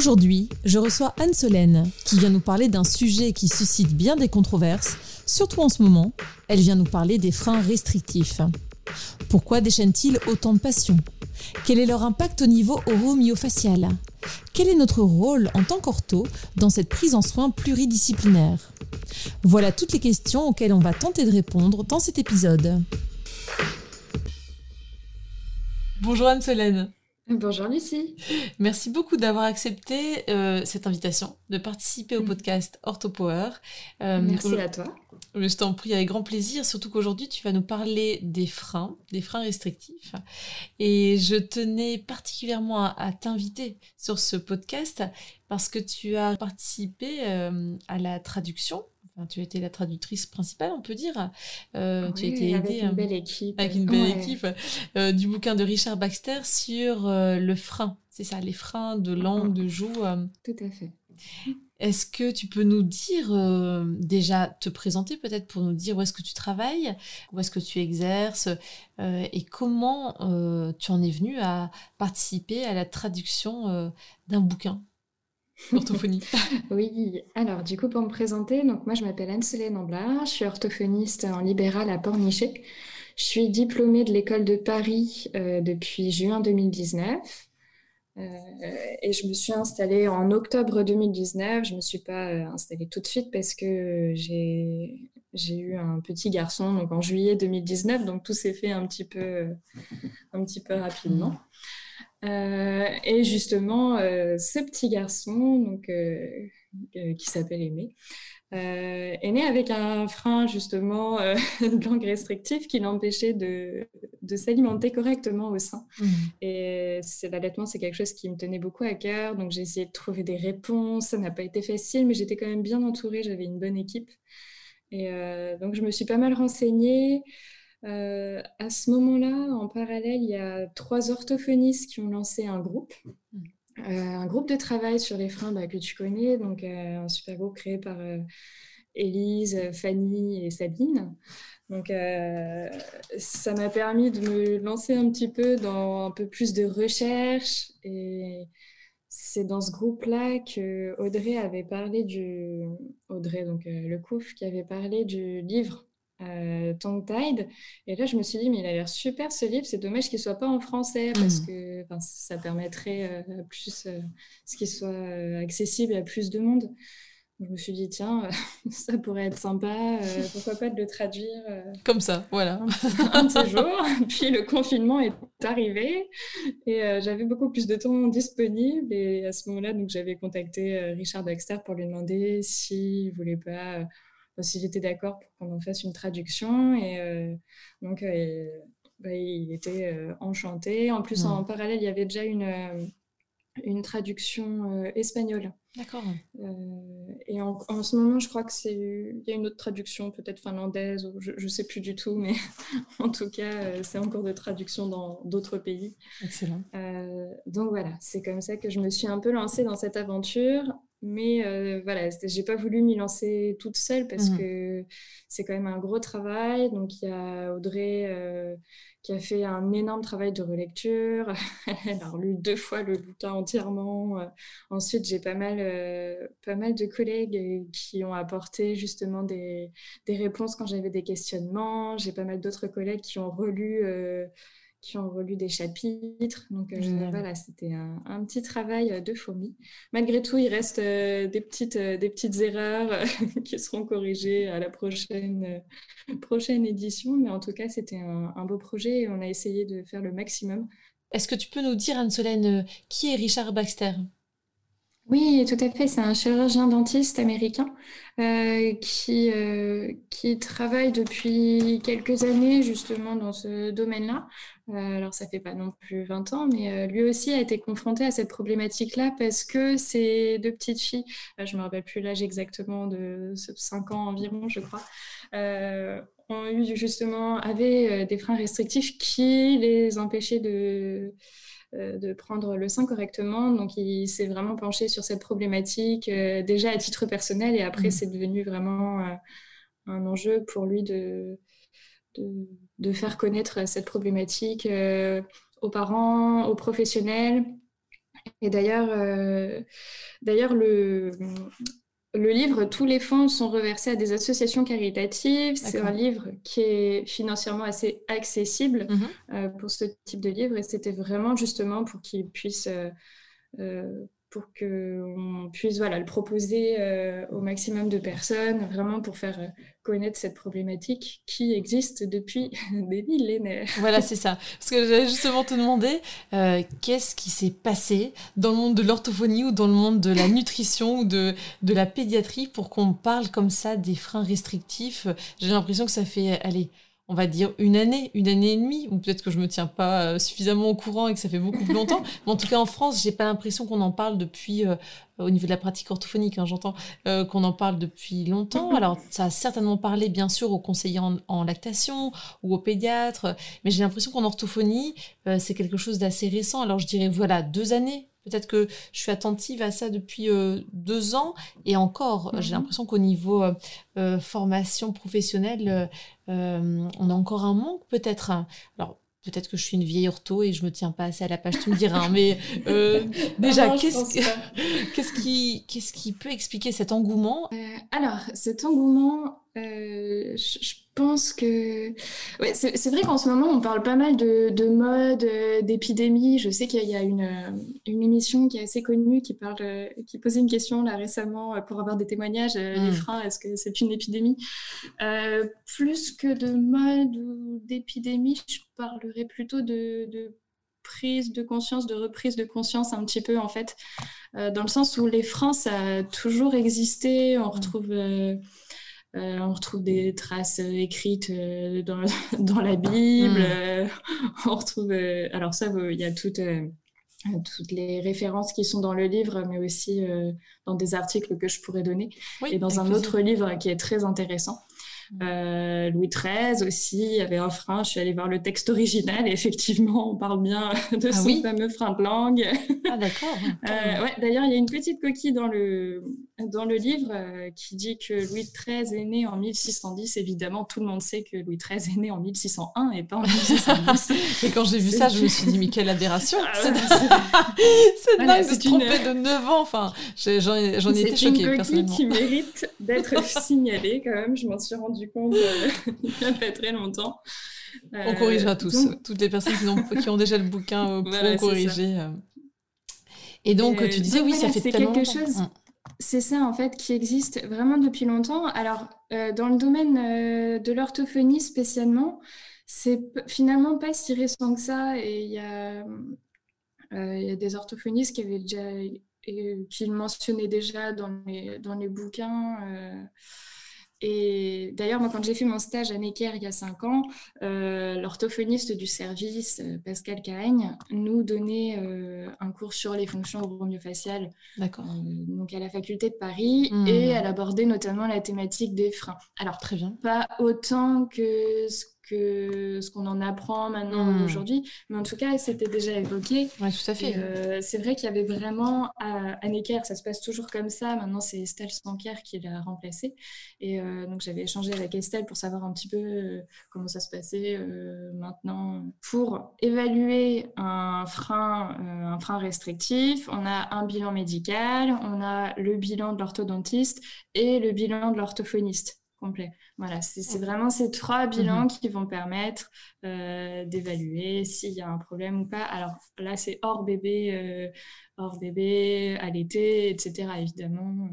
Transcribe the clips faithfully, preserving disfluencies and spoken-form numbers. Aujourd'hui, je reçois Anne-Solène, qui vient nous parler d'un sujet qui suscite bien des controverses, surtout en ce moment. Elle vient nous parler des freins restrictifs. Pourquoi déchaînent-ils autant de passion? Quel est leur impact au niveau oro-myofacial? Quel est notre rôle en tant qu'ortho dans cette prise en soins pluridisciplinaire? Voilà toutes les questions auxquelles on va tenter de répondre dans cet épisode. Bonjour Anne-Solène. Bonjour Lucie. Merci beaucoup d'avoir accepté euh, cette invitation de participer au podcast OrthoPower. Euh, Merci à toi. Je t'en prie, avec grand plaisir, surtout qu'aujourd'hui tu vas nous parler des freins, des freins restrictifs. Et je tenais particulièrement à, à t'inviter sur ce podcast parce que tu as participé euh, à la traduction. Tu as été la traductrice principale, on peut dire. Euh, oui, tu as été avec aidée, une belle équipe. Avec une belle ouais. équipe euh, du bouquin de Richard Baxter sur euh, le frein. C'est ça, les freins de langue, de joue. Euh. Tout à fait. Est-ce que tu peux nous dire, euh, déjà te présenter peut-être pour nous dire où est-ce que tu travailles, où est-ce que tu exerces euh, et comment euh, tu en es venue à participer à la traduction euh, d'un bouquin ? Orthophonie. Oui, alors du coup pour me présenter, donc moi je m'appelle Anne-Solène Amblard, je suis orthophoniste en libéral à Pornichet. Je suis diplômée de l'école de Paris euh, depuis juin deux mille dix-neuf euh, et je me suis installée en octobre deux mille dix-neuf. Je ne me suis pas euh, installée tout de suite parce que j'ai, j'ai eu un petit garçon donc en juillet deux mille dix-neuf, donc tout s'est fait un petit peu, un petit peu rapidement. Euh, et justement, euh, ce petit garçon donc, euh, euh, qui s'appelle Aimé euh, est né avec un frein justement euh, de langue restrictif qui l'empêchait de, de s'alimenter correctement au sein. Mmh. Et c'est, l'allaitement, c'est quelque chose qui me tenait beaucoup à cœur, donc j'ai essayé de trouver des réponses. Ça n'a pas été facile, mais j'étais quand même bien entourée, j'avais une bonne équipe. Et euh, donc je me suis pas mal renseignée. Euh, à ce moment-là, en parallèle, il y a trois orthophonistes qui ont lancé un groupe, euh, un groupe de travail sur les freins bah, que tu connais, donc euh, un super groupe créé par euh, Élise, Fanny et Sabine. Donc, euh, ça m'a permis de me lancer un petit peu dans un peu plus de recherche, et c'est dans ce groupe-là que Audrey avait parlé du Audrey, donc euh, le couf, qui avait parlé du livre. Euh, Tongue Tide, et là je me suis dit mais il a l'air super ce livre, c'est dommage qu'il soit pas en français parce que ça permettrait euh, plus euh, ce qu'il soit euh, accessible à plus de monde. Donc, je me suis dit tiens euh, ça pourrait être sympa, euh, pourquoi pas de le traduire euh, comme ça, voilà, un de ces jours. Puis le confinement est arrivé et euh, j'avais beaucoup plus de temps disponible, et à ce moment-là donc j'avais contacté euh, Richard Baxter pour lui demander s'il voulait pas euh, s'il était d'accord pour qu'on en fasse une traduction, et euh, donc euh, bah, il était euh, enchanté. En plus, ouais. en parallèle, il y avait déjà une, une traduction euh, espagnole. D'accord. Euh, et en, en ce moment, je crois que c'est il y a une autre traduction, peut-être finlandaise, ou je ne sais plus du tout, mais en tout cas, euh, c'est en cours de traduction dans d'autres pays. Excellent. Euh, donc voilà, c'est comme ça que je me suis un peu lancée dans cette aventure. Mais euh, voilà, j'ai pas voulu m'y lancer toute seule parce mmh. que c'est quand même un gros travail. Donc il y a Audrey euh, qui a fait un énorme travail de relecture. Elle a relu deux fois le bouquin entièrement. Euh, ensuite, j'ai pas mal, euh, pas mal de collègues qui ont apporté justement des, des réponses quand j'avais des questionnements. J'ai pas mal d'autres collègues qui ont relu... Euh, qui ont relu des chapitres. Donc, euh, voilà, c'était un, un petit travail de fourmi. Malgré tout, il reste euh, des, petites, euh, des petites erreurs euh, qui seront corrigées à la prochaine, euh, prochaine édition. Mais en tout cas, c'était un, un beau projet et on a essayé de faire le maximum. Est-ce que tu peux nous dire, Anne-Solène, qui est Richard Baxter ? Oui, tout à fait. C'est un chirurgien dentiste américain euh, qui, euh, qui travaille depuis quelques années justement dans ce domaine-là. Euh, alors, ça fait pas non plus vingt ans, mais euh, lui aussi a été confronté à cette problématique-là parce que ces deux petites filles, euh, je me rappelle plus l'âge exactement, de cinq ans environ, je crois, euh, ont eu justement, avaient des freins restrictifs qui les empêchaient de... de prendre le sein correctement. Donc, il s'est vraiment penché sur cette problématique, euh, déjà à titre personnel, et après, mmh. c'est devenu vraiment euh, un enjeu pour lui de, de, de faire connaître cette problématique euh, aux parents, aux professionnels. Et d'ailleurs, euh, d'ailleurs le... Le livre, tous les fonds sont reversés à des associations caritatives. C'est un livre qui est financièrement assez accessible mm-hmm. euh, pour ce type de livre. Et c'était vraiment justement pour qu'il puisse, euh, euh, pour qu'on puisse voilà, le proposer euh, au maximum de personnes, vraiment pour faire connaître cette problématique qui existe depuis des millénaires. Voilà, c'est ça. Parce que j'allais justement te demander euh, qu'est-ce qui s'est passé dans le monde de l'orthophonie ou dans le monde de la nutrition ou de, de la pédiatrie pour qu'on parle comme ça des freins restrictifs. J'ai l'impression que ça fait, allez, on va dire une année, une année et demie, ou peut-être que je ne me tiens pas suffisamment au courant et que ça fait beaucoup plus longtemps. Mais en tout cas, en France, je n'ai pas l'impression qu'on en parle depuis... Euh, au niveau de la pratique orthophonique, hein, j'entends euh, qu'on en parle depuis longtemps. Alors, ça a certainement parlé, bien sûr, aux conseillers en, en lactation ou aux pédiatres, mais j'ai l'impression qu'en orthophonie, euh, c'est quelque chose d'assez récent. Alors, je dirais, voilà, deux années. Peut-être que je suis attentive à ça depuis euh, deux ans. Et encore, mm-hmm. j'ai l'impression qu'au niveau euh, euh, formation professionnelle, euh, on a encore un manque, peut-être. Alors, peut-être que je suis une vieille ortho et je me tiens pas assez à la page, tu me diras. Hein, mais euh, déjà, non, qu'est-ce, que, qu'est-ce, qui, qu'est-ce qui peut expliquer cet engouement euh, Alors, cet engouement, euh, je, je pense que... Ouais, c'est, c'est vrai qu'en ce moment, on parle pas mal de, de mode, euh, d'épidémie. Je sais qu'il y a une, une émission qui est assez connue, qui, parle, euh, qui posait une question là, récemment pour avoir des témoignages. Euh, mmh. Les freins, est-ce que c'est une épidémie euh, Plus que de mode ou d'épidémie, je parlerais plutôt de, de prise de conscience, de reprise de conscience un petit peu en fait, euh, dans le sens où les freins, ça a toujours existé, on retrouve, euh, euh, on retrouve des traces euh, écrites euh, dans, dans la Bible, euh, on retrouve, euh, alors ça, il y a toute... Euh, toutes les références qui sont dans le livre, mais aussi euh, dans des articles que je pourrais donner, oui, et dans un plaisir. Autre livre qui est très intéressant. Euh, Louis treize aussi avait un frein, je suis allée voir le texte original et effectivement on parle bien de ah son oui fameux frein de langue. Ah d'accord. euh, ouais, d'ailleurs il y a une petite coquille dans le, dans le livre euh, qui dit que Louis treize est né en mille six cent dix. Évidemment tout le monde sait que Louis treize est né en mille six cent un et pas en mille six cent dix. Et quand j'ai vu c'est... ça je me suis dit mais quelle aberration. Ah, c'est dingue voilà, de se une... tromper de neuf ans, enfin, j'ai, j'en, j'en ai été choquée personnellement. C'est une coquille qui mérite d'être signalée quand même, je m'en suis rendue du compte euh, il n'y a pas très longtemps. Euh, on corrigera tous, donc... toutes les personnes qui ont, qui ont déjà le bouquin euh, pour voilà, corriger. Ça. Et donc, euh, tu disais, donc, oui, voilà, ça fait c'est tellement quelque chose. Mmh. C'est ça, en fait, qui existe vraiment depuis longtemps. Alors, euh, dans le domaine euh, de l'orthophonie spécialement, c'est p- finalement pas si récent que ça. Et il y, euh, y a des orthophonistes qui avaient déjà, et, qui le mentionnaient déjà dans les, dans les bouquins. Euh, Et d'ailleurs, moi, quand j'ai fait mon stage à Necker il y a cinq ans, euh, l'orthophoniste du service, Pascale Caigne, nous donnait euh, un cours sur les fonctions orbomyofaciales, d'accord, euh, donc à la faculté de Paris, mmh. et elle abordait notamment la thématique des freins. Alors, très bien. Pas autant que ce, que ce qu'on en apprend maintenant mmh. aujourd'hui, mais en tout cas, c'était déjà évoqué. Oui, tout à fait. Et, euh, c'est vrai qu'il y avait vraiment, à, à Necker, ça se passe toujours comme ça, maintenant c'est Estelle Spanker qui l'a remplacée, et euh, donc j'avais échangé avec Estelle pour savoir un petit peu euh, comment ça se passait euh, maintenant. Pour évaluer un frein, euh, un frein restrictif, on a un bilan médical, on a le bilan de l'orthodontiste et le bilan de l'orthophoniste complet. Voilà, c'est, c'est vraiment ces trois bilans mm-hmm. qui vont permettre euh, d'évaluer s'il y a un problème ou pas. Alors là, c'est hors bébé, euh, hors bébé, allaité, et cetera évidemment.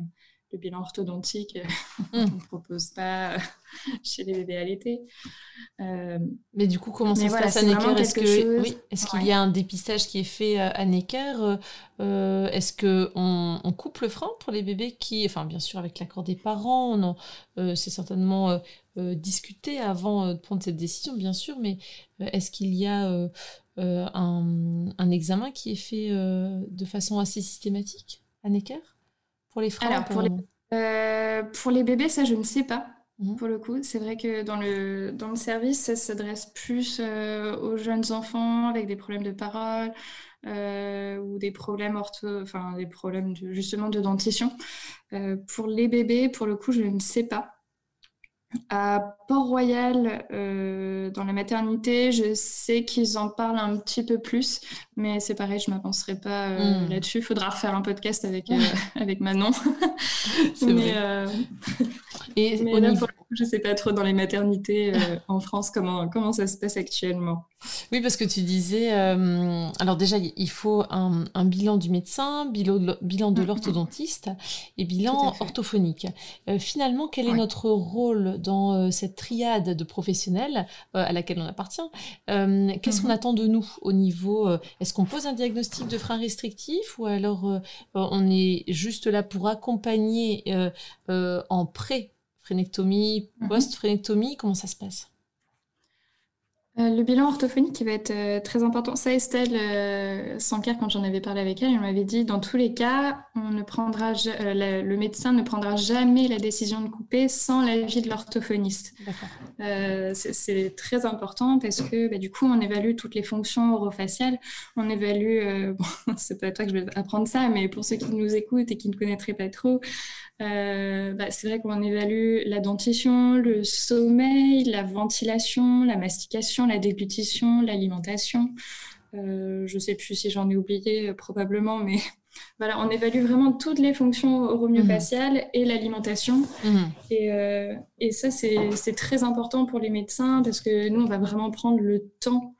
le bilan orthodontique qu'on ne propose pas chez les bébés allaités. Euh, mais du coup, comment ça se voilà, passe à Necker? Est-ce que, oui, est-ce ouais. qu'il y a un dépistage qui est fait à Necker? euh, Est-ce qu'on on coupe le frein pour les bébés qui, enfin bien sûr avec l'accord des parents, euh, c'est certainement euh, euh, discuté avant euh, de prendre cette décision, bien sûr, mais euh, est-ce qu'il y a euh, euh, un, un examen qui est fait euh, de façon assez systématique à Necker? Pour les freins, Alors, pour, les, euh, pour les bébés, ça, je ne sais pas, mmh. pour le coup. C'est vrai que dans le, dans le service, ça s'adresse plus euh, aux jeunes enfants avec des problèmes de parole euh, ou des problèmes, ortho, enfin, des problèmes de, justement de dentition. Euh, pour les bébés, pour le coup, je ne sais pas. À Port-Royal, euh, dans la maternité, je sais qu'ils en parlent un petit peu plus, mais c'est pareil, je ne m'avancerai pas euh, mmh. là-dessus. Il faudra refaire un podcast avec, euh, avec Manon. C'est mais, vrai. Euh... Et mais au là, niveau... pour le coup, je ne sais pas trop dans les maternités euh, en France comment, comment ça se passe actuellement. Oui, parce que tu disais... Euh, alors déjà, il faut un, un bilan du médecin, bilan de, bilan de l'orthodontiste et bilan orthophonique. Euh, finalement, quel est ouais. notre rôle dans euh, cette triade de professionnels euh, à laquelle on appartient, euh, qu'est-ce mmh. qu'on attend de nous au niveau... Euh, est-ce qu'on pose un diagnostic de frein restrictif ou alors euh, on est juste là pour accompagner euh, euh, en pré-frénectomie, post-frénectomie mmh. Comment ça se passe? Euh, le bilan orthophonique qui va être euh, très important. Ça, Estelle euh, Spanker, quand j'en avais parlé avec elle, elle m'avait dit, dans tous les cas, on ne prendra, euh, la, le médecin ne prendra jamais la décision de couper sans l'avis de l'orthophoniste. Euh, c'est, c'est très important parce que bah, du coup, on évalue toutes les fonctions orofaciales. On évalue, euh, bon, c'est pas toi que je vais apprendre ça, mais pour ceux qui nous écoutent et qui ne connaîtraient pas trop, Euh, bah, c'est vrai qu'on évalue la dentition, le sommeil, la ventilation, la mastication, la déglutition, l'alimentation. Euh, je ne sais plus si j'en ai oublié euh, probablement, mais voilà, on évalue vraiment toutes les fonctions oromyofaciales mmh. et l'alimentation. Mmh. Et, euh, et ça, c'est, c'est très important pour les médecins parce que nous, on va vraiment prendre le temps.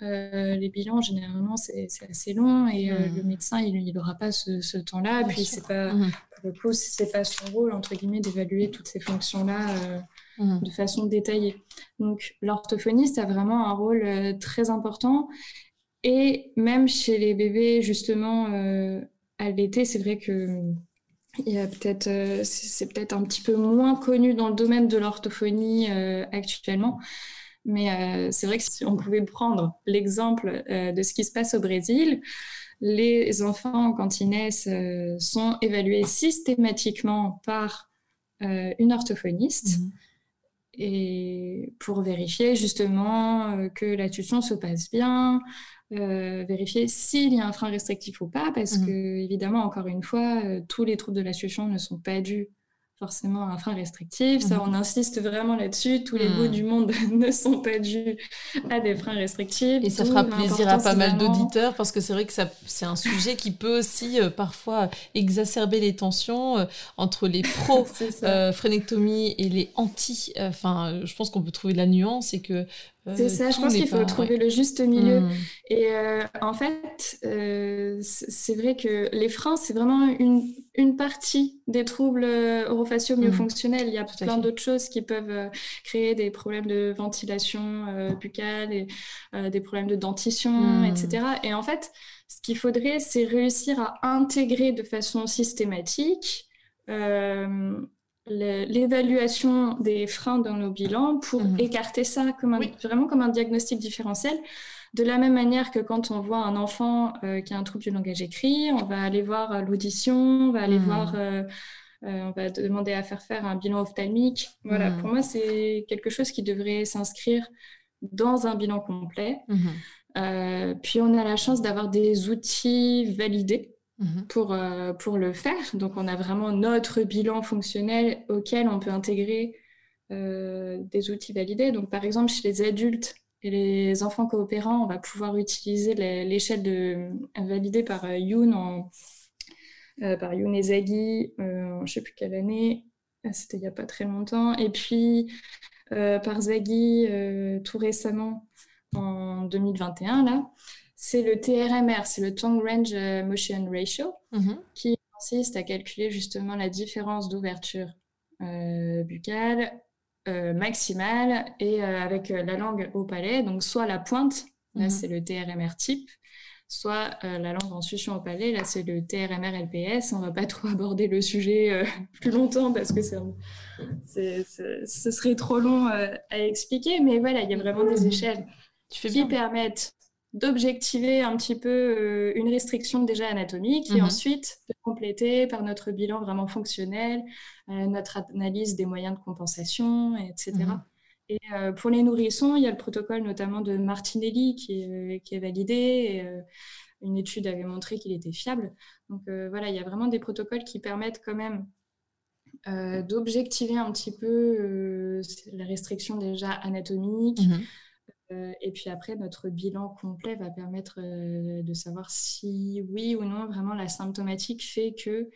Euh, les bilans, généralement, c'est, c'est assez long et euh, mmh. le médecin, il n'aura pas ce, ce temps-là. Bien puis, sûr. c'est pas... Mmh. Le coup, ce n'est pas son rôle, entre guillemets, d'évaluer toutes ces fonctions-là euh, mmh. de façon détaillée. Donc, l'orthophoniste a vraiment un rôle euh, très important. Et même chez les bébés, justement, euh, à l'été, c'est vrai que il y a peut-être, euh, c'est, c'est peut-être un petit peu moins connu dans le domaine de l'orthophonie euh, actuellement. Mais euh, c'est vrai que si on pouvait prendre l'exemple euh, de ce qui se passe au Brésil... Les enfants, quand ils naissent, euh, sont évalués systématiquement par euh, une orthophoniste mmh. et pour vérifier justement euh, que la tution se passe bien, euh, vérifier s'il y a un frein restrictif ou pas, parce mmh. que, évidemment, encore une fois, euh, tous les troubles de la tution ne sont pas dus forcément à un frein restrictif. Mmh. Ça, on insiste vraiment là-dessus. Tous les mmh. bouts du monde ne sont pas dus à des freins restrictifs. Et ça fera plaisir à pas mal d'auditeurs parce que c'est vrai que ça, c'est un sujet qui peut aussi euh, parfois exacerber les tensions euh, entre les pro-frénectomie euh, et les anti. Enfin, euh, je pense qu'on peut trouver de la nuance et que Euh, c'est ça, je pense qu'il faut pas, trouver ouais. le juste milieu. Mmh. Et euh, en fait, euh, c'est vrai que les freins, c'est vraiment une, une partie des troubles orofaciaux myofonctionnels. Mmh. Il y a Tout plein d'autres choses qui peuvent créer des problèmes de ventilation euh, buccale, et, euh, des problèmes de dentition, mmh. et cetera. Et en fait, ce qu'il faudrait, c'est réussir à intégrer de façon systématique euh, l'évaluation des freins dans nos bilans pour mmh. écarter ça comme un, oui. vraiment comme un diagnostic différentiel. De la même manière que quand on voit un enfant euh, qui a un trouble du langage écrit, on va aller voir l'audition, on va aller mmh. voir, euh, euh, on va demander à faire faire un bilan ophtalmique. Voilà, mmh. pour moi, c'est quelque chose qui devrait s'inscrire dans un bilan complet. Mmh. Euh, puis on a la chance d'avoir des outils validés pour, euh, pour le faire. Donc, on a vraiment notre bilan fonctionnel auquel on peut intégrer euh, des outils validés. Donc, par exemple, chez les adultes et les enfants coopérants, on va pouvoir utiliser la, l'échelle de, validée par euh, Yoon, en, euh, par Yoon et Zaghi, euh, je ne sais plus quelle année, c'était il n'y a pas très longtemps, et puis euh, par Zaghi euh, tout récemment, en deux mille vingt et un, là. C'est le T R M R, c'est le Tongue Range Motion Ratio, mm-hmm. qui est un consiste à calculer justement la différence d'ouverture euh, buccale euh, maximale et euh, avec la langue au palais, donc soit la pointe, là mm-hmm. c'est le T R M R type, soit euh, la langue en succion au palais, là c'est le T R M R L P S, on ne va pas trop aborder le sujet euh, plus longtemps parce que c'est, c'est, c'est, ce serait trop long euh, à expliquer, mais voilà, il y a vraiment des échelles tu fais qui bien. permettent d'objectiver un petit peu euh, une restriction déjà anatomique et mmh. ensuite de compléter par notre bilan vraiment fonctionnel, euh, notre analyse des moyens de compensation, et cetera. Mmh. Et euh, pour les nourrissons, il y a le protocole notamment de Martinelli qui, euh, qui est validé. Et, euh, une étude avait montré qu'il était fiable. Donc euh, voilà, il y a vraiment des protocoles qui permettent quand même euh, d'objectiver un petit peu euh, la restriction déjà anatomique. Mmh. Euh, et puis après, notre bilan complet va permettre euh, de savoir si oui ou non vraiment la symptomatique fait que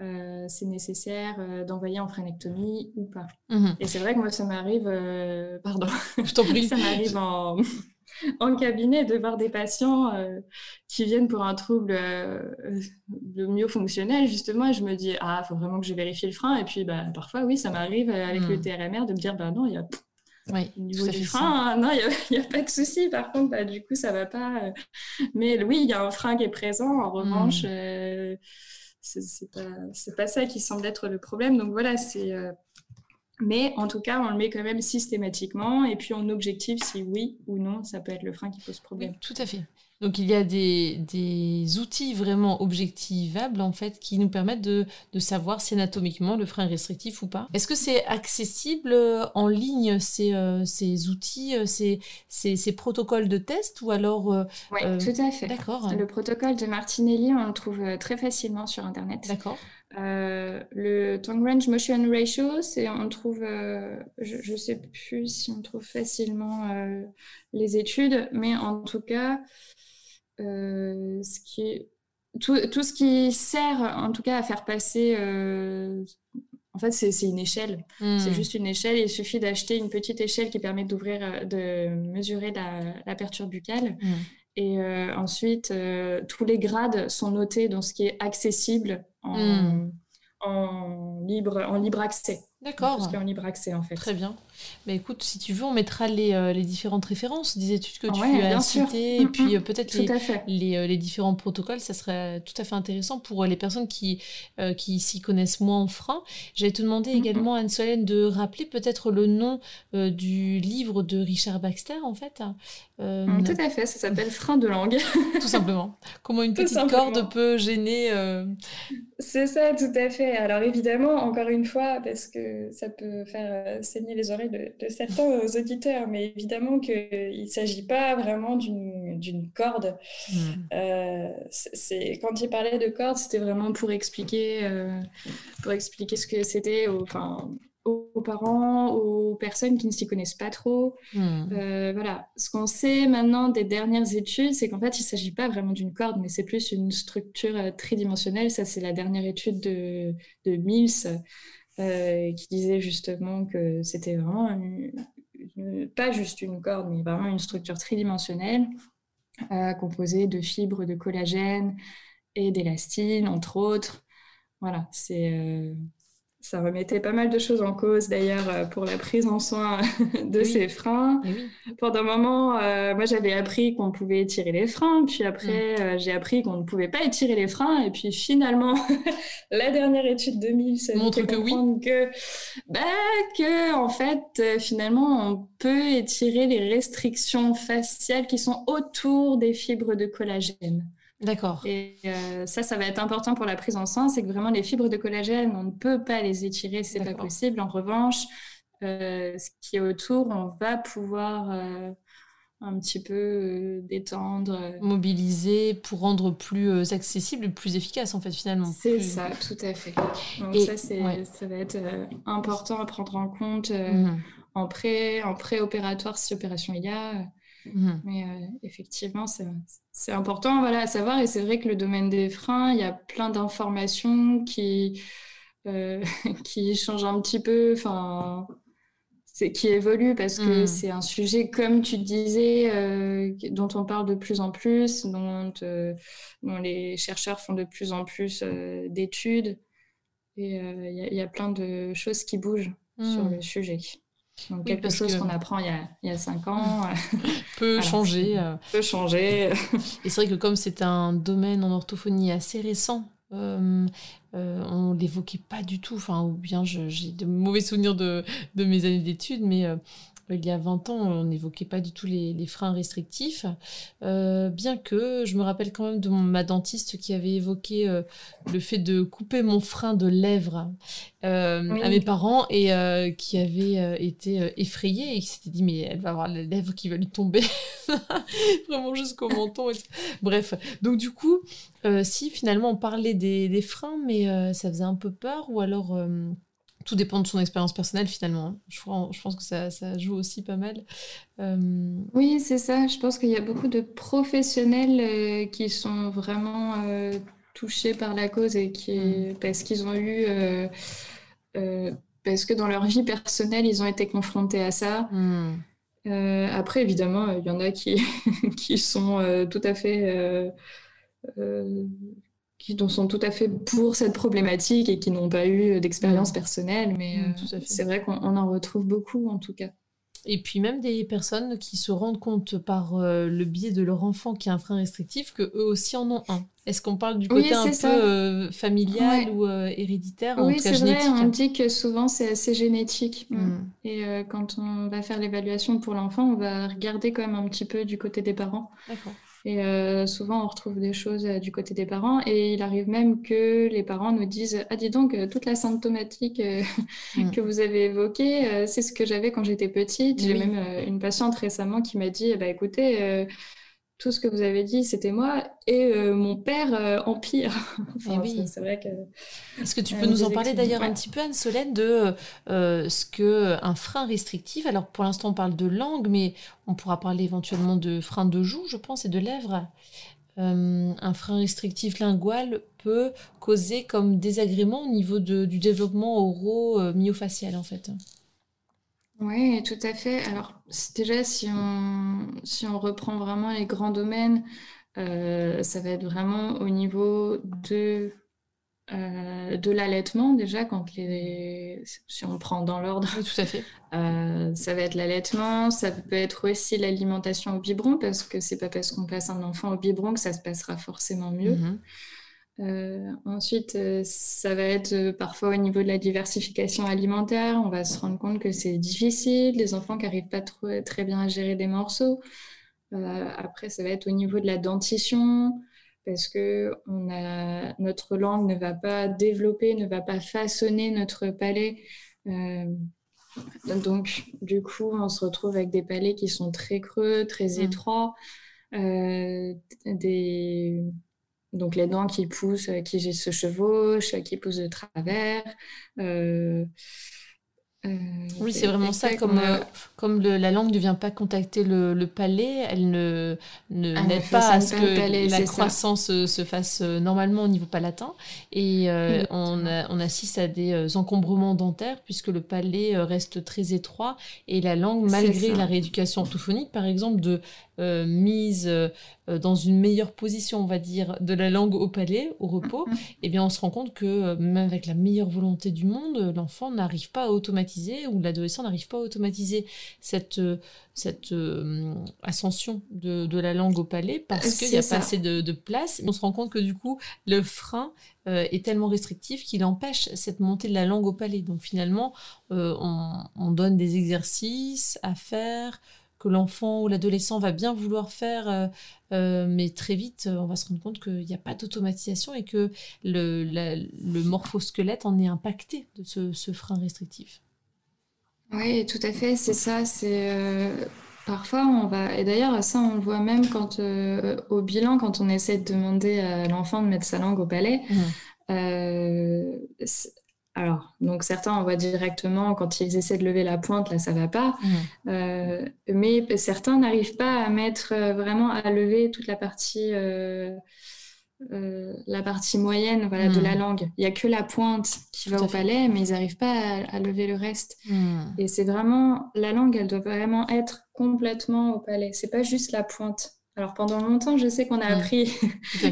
Euh, c'est nécessaire euh, d'envoyer en phrénectomie ou pas. Mm-hmm. Et c'est vrai que moi, ça m'arrive... Euh, pardon. Je t'en prie. Ça m'arrive en, en cabinet de voir des patients euh, qui viennent pour un trouble euh, de myofonctionnel, justement, et je me dis « Ah, il faut vraiment que je vérifie le frein. » Et puis, bah, parfois, oui, ça m'arrive euh, avec mm. le T R M R de me dire « Ben non, il y a... » Oui, au niveau du frein, hein, non, il n'y a, a pas de souci. Par contre, bah, du coup, ça ne va pas. Euh... Mais oui, il y a un frein qui est présent. En revanche... Mm. Euh... C'est, c'est, pas, c'est pas ça qui semble être le problème. Donc voilà, c'est, euh... mais en tout cas, on le met quand même systématiquement et puis on objective si oui ou non, ça peut être le frein qui pose problème. Oui, tout à fait. Donc il y a des, des outils vraiment objectivables en fait qui nous permettent de, de savoir si anatomiquement le frein est restrictif ou pas. Est-ce que c'est accessible en ligne ces, euh, ces outils, ces, ces, ces protocoles de test ou alors euh, Oui, euh... tout à fait. D'accord. Le protocole de Martinelli, on le trouve très facilement sur Internet. D'accord. Euh, le Tongue Range Motion Ratio, c'est, on trouve, euh, je ne sais plus si on trouve facilement euh, les études, mais en tout cas, euh, ce qui est, tout, tout ce qui sert en tout cas à faire passer, euh, en fait c'est, c'est une échelle, mmh. c'est juste une échelle, il suffit d'acheter une petite échelle qui permet d'ouvrir, de mesurer la, l'aperture buccale. Mmh. Et euh, ensuite, euh, tous les grades sont notés dans ce qui est accessible en, mmh. en, libre, en libre accès. D'accord. Tout ce qui est en libre accès, en fait. Très bien. Mais écoute, si tu veux, on mettra les, euh, les différentes références des études que tu ouais, as citées, et puis euh, peut-être les, les, euh, les différents protocoles. Ça serait tout à fait intéressant pour euh, les personnes qui, euh, qui s'y connaissent moins en frein. J'allais te demander mm-hmm. également, Anne-Solène, de rappeler peut-être le nom euh, du livre de Richard Baxter, en fait. Euh, mm, tout à fait, ça s'appelle « Frein de langue ». Tout simplement. Comment une petite corde peut gêner... Euh... C'est ça, tout à fait. Alors évidemment, encore une fois, parce que ça peut faire saigner les oreilles de, de certains aux auditeurs, mais évidemment qu'il ne s'agit pas vraiment d'une, d'une corde. Mmh. Euh, c'est, quand il parlait de corde, c'était vraiment pour expliquer, euh, pour expliquer ce que c'était aux, enfin, aux parents, aux personnes qui ne s'y connaissent pas trop. Mmh. Euh, voilà. Ce qu'on sait maintenant des dernières études, c'est qu'en fait, il ne s'agit pas vraiment d'une corde, mais c'est plus une structure tridimensionnelle. Ça, c'est la dernière étude de, de Mills, Euh, qui disait justement que c'était vraiment une, une, pas juste une corde, mais vraiment une structure tridimensionnelle euh, composée de fibres de collagène et d'élastine, entre autres. Voilà, c'est, euh, ça remettait pas mal de choses en cause, d'ailleurs, pour la prise en soin de oui. ces freins. Oui. Pendant un moment, euh, moi, j'avais appris qu'on pouvait étirer les freins, puis après, oui. euh, j'ai appris qu'on ne pouvait pas étirer les freins, et puis finalement... La dernière étude de Mills montre que oui, que, bah, que en fait, euh, finalement, on peut étirer les restrictions faciales qui sont autour des fibres de collagène. D'accord. Et euh, ça, ça va être important pour la prise en soin, c'est que vraiment les fibres de collagène, on ne peut pas les étirer, c'est D'accord. pas possible. En revanche, euh, ce qui est autour, on va pouvoir euh, un petit peu euh, détendre. Mobiliser pour rendre plus euh, accessible et plus efficace, en fait, finalement. C'est plus... ça, tout à fait. Donc et, ça, c'est, ouais. ça va être euh, important à prendre en compte euh, mm-hmm. en, pré, en pré-opératoire, si opération il y a. Mm-hmm. Mais euh, effectivement, c'est, c'est important voilà, à savoir. Et c'est vrai que le domaine des freins, il y a plein d'informations qui, euh, qui changent un petit peu... qui évolue parce que mmh. c'est un sujet, comme tu disais, euh, dont on parle de plus en plus, dont, euh, dont les chercheurs font de plus en plus euh, d'études. Et il euh, y, y a plein de choses qui bougent mmh. sur le sujet. Donc, quelque oui, chose que... qu'on apprend il y a, il y a cinq ans peut voilà. changer. Euh... Peut changer. Et c'est vrai que comme c'est un domaine en orthophonie assez récent, euh, euh, on ne l'évoquait pas du tout. Enfin, ou bien je, j'ai de mauvais souvenirs de, de mes années d'études, mais euh, il y a vingt ans, on n'évoquait pas du tout les, les freins restrictifs. Euh, bien que je me rappelle quand même de mon, ma dentiste qui avait évoqué euh, le fait de couper mon frein de lèvres euh, oui. à mes parents et euh, qui avait euh, été effrayée et qui s'était dit « mais elle va avoir la lèvre qui va lui tomber vraiment jusqu'au menton. » Bref, donc du coup, euh, si finalement on parlait des, des freins, mais euh, ça faisait un peu peur ou alors... Euh, tout dépend de son expérience personnelle, finalement. Je, je pense que ça, ça joue aussi pas mal. Euh... Oui, c'est ça. Je pense qu'il y a beaucoup de professionnels euh, qui sont vraiment euh, touchés par la cause et qui, mmh. parce qu'ils ont eu... Euh, euh, parce que dans leur vie personnelle, ils ont été confrontés à ça. Mmh. Euh, après, évidemment, il euh, y en a qui, qui sont euh, tout à fait... Euh, euh, qui sont tout à fait pour cette problématique et qui n'ont pas eu d'expérience mmh. personnelle. Mais mmh, euh, c'est vrai qu'on on en retrouve beaucoup, en tout cas. Et puis même des personnes qui se rendent compte par euh, le biais de leur enfant qui a un frein restrictif qu'eux aussi en ont un. Est-ce qu'on parle du côté oui, un ça. peu euh, familial ouais. ou euh, héréditaire oui, en tout cas génétique? Oui, c'est vrai. On dit que souvent, c'est assez génétique. Mmh. Et euh, quand on va faire l'évaluation pour l'enfant, on va regarder quand même un petit peu du côté des parents. D'accord. Et euh, souvent, on retrouve des choses euh, du côté des parents. Et il arrive même que les parents nous disent « Ah, dis donc, euh, toute la symptomatique euh, mmh. que vous avez évoquée, euh, c'est ce que j'avais quand j'étais petite. Oui. » J'ai même euh, une patiente récemment qui m'a dit eh « bah, écoutez, euh, tout ce que vous avez dit, c'était moi. Et euh, mon père euh, en pire. » Enfin, oui. c'est, c'est vrai que... Est-ce que tu peux euh, nous en parler d'ailleurs ouais. un petit peu, Anne-Solène, de euh, ce qu'un frein restrictif... Alors, pour l'instant, on parle de langue, mais... On pourra parler éventuellement de frein de joue, je pense, et de lèvres. Euh, un frein restrictif lingual peut causer comme désagrément au niveau de, du développement oro-myofacial, en fait. Oui, tout à fait. Alors, déjà, si on, si on reprend vraiment les grands domaines, euh, ça va être vraiment au niveau de... Euh, de l'allaitement déjà quand les... si on prend dans l'ordre oui, tout à fait. Euh, ça va être l'allaitement, ça peut être aussi l'alimentation au biberon parce que c'est pas parce qu'on passe un enfant au biberon que ça se passera forcément mieux. Mm-hmm. euh, ensuite euh, ça va être euh, parfois au niveau de la diversification alimentaire, on va se rendre compte que c'est difficile, les enfants qui n'arrivent pas trop, très bien à gérer des morceaux. Euh, après ça va être au niveau de la dentition parce que on a, notre langue ne va pas développer, ne va pas façonner notre palais. Euh, donc, du coup, on se retrouve avec des palais qui sont très creux, très étroits. Euh, des, donc, les dents qui poussent, qui se chevauchent, qui poussent de travers... Euh, Euh, oui, c'est vraiment ça, comme, a... euh, comme le, la langue ne vient pas contacter le, le palais, elle ne, ne ah, n'aide pas à ce que palais, la croissance se, se fasse normalement au niveau palatin, et euh, on, a, on assiste à des encombrements dentaires puisque le palais reste très étroit et la langue, malgré la rééducation orthophonique par exemple de euh, mise euh, dans une meilleure position, on va dire, de la langue au palais, au repos, mm-hmm. eh bien on se rend compte que même avec la meilleure volonté du monde, l'enfant n'arrive pas à automatiser ou l'adolescent n'arrive pas à automatiser cette, cette euh, ascension de, de la langue au palais parce qu'il n'y a ça. pas assez de, de place. On se rend compte que du coup, le frein euh, est tellement restrictif qu'il empêche cette montée de la langue au palais. Donc finalement, euh, on, on donne des exercices à faire, que l'enfant ou l'adolescent va bien vouloir faire, euh, euh, mais très vite, on va se rendre compte qu'il n'y a pas d'automatisation et que le, la, le morphosquelette en est impacté de ce, ce frein restrictif. Oui, tout à fait, c'est ça. C'est, euh, parfois, on va... Et d'ailleurs, ça, on le voit même quand, euh, au bilan, quand on essaie de demander à l'enfant de mettre sa langue au palais. Mmh. Euh, Alors, donc certains, on voit directement quand ils essaient de lever la pointe, là, ça ne va pas. Mmh. Euh, mais certains n'arrivent pas à mettre euh, vraiment à lever toute la partie euh, euh, la partie moyenne, voilà, mmh. de la langue. Il n'y a que la pointe qui va au palais, mais ils n'arrivent pas à, à lever le reste. Mmh. Et c'est vraiment... La langue, elle doit vraiment être complètement au palais. Ce n'est pas juste la pointe. Alors, pendant longtemps, je sais qu'on a mmh. appris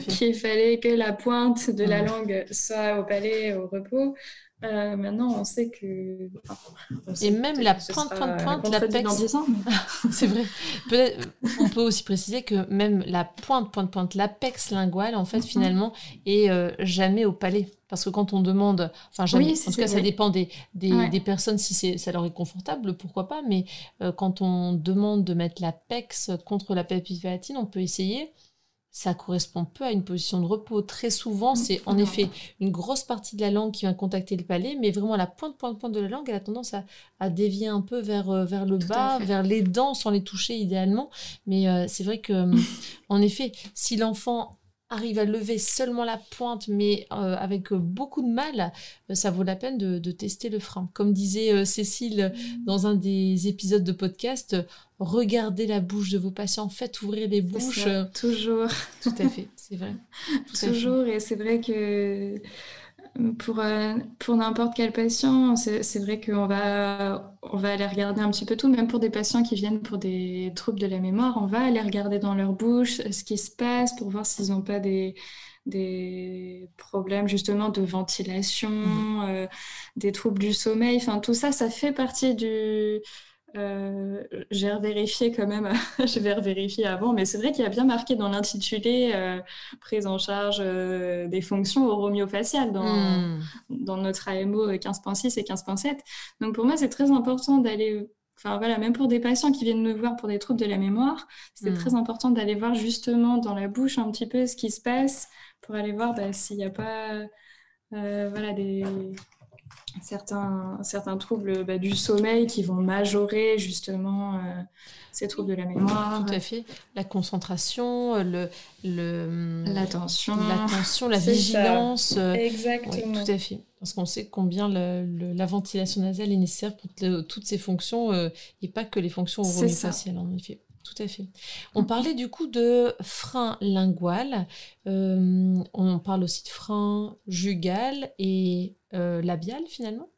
qu'il fallait que la pointe de mmh. la langue soit au palais, au repos. Euh, maintenant, on sait que... Enfin, on sait et même la pointe, pointe, pointe, l'apex... C'est vrai. Peut-être, on peut aussi préciser que même la pointe, pointe, pointe, l'apex lingual, en fait, mm-hmm. finalement, est euh, jamais au palais. Parce que quand on demande... Enfin, jamais, oui, en tout cas, vrai. Ça dépend des, des, ouais. des personnes, si c'est, ça leur est confortable, pourquoi pas. Mais euh, quand on demande de mettre l'apex contre la papille palatine, on peut essayer... Ça correspond peu à une position de repos. Très souvent, c'est en effet une grosse partie de la langue qui vient contacter le palais, mais vraiment la pointe, pointe, pointe de la langue, elle a tendance à, à dévier un peu vers, vers le Tout bas, vers les dents, sans les toucher idéalement. Mais euh, c'est vrai que, en effet, si l'enfant arrive à lever seulement la pointe, mais euh, avec beaucoup de mal, euh, ça vaut la peine de, de tester le frein. Comme disait euh, Cécile dans un des épisodes de podcast, euh, regardez la bouche de vos patients, faites ouvrir les bouches. Ça, toujours. Tout à fait, c'est vrai. Toujours, fait. Et c'est vrai que pour, euh, pour n'importe quel patient, c'est, c'est vrai qu'on va, on va aller regarder un petit peu tout, même pour des patients qui viennent pour des troubles de la mémoire, on va aller regarder dans leur bouche ce qui se passe pour voir s'ils n'ont pas des, des problèmes justement de ventilation, mmh. euh, des troubles du sommeil, enfin tout ça, ça fait partie du... Euh, j'ai revérifié quand même, je vais revérifier avant, mais c'est vrai qu'il y a bien marqué dans l'intitulé euh, prise en charge euh, des fonctions oromiofasciales dans, mmh. dans notre A M O quinze point six et quinze point sept. Donc pour moi, c'est très important d'aller, enfin voilà, même pour des patients qui viennent me voir pour des troubles de la mémoire, c'est mmh. très important d'aller voir justement dans la bouche un petit peu ce qui se passe pour aller voir bah, s'il n'y a pas euh, voilà, des... Certains, certains troubles bah, du sommeil qui vont majorer justement euh, ces troubles de la mémoire. Tout à fait. La concentration, le, le, l'attention, l'attention, la c'est vigilance. Ça. Exactement. Oui, tout à fait. Parce qu'on sait combien le, le, la ventilation nasale est nécessaire pour t- toutes ces fonctions euh, et pas que les fonctions oromiofasciales en effet. Tout à fait. On parlait du coup de frein lingual, euh, on parle aussi de frein jugal et euh, labial finalement.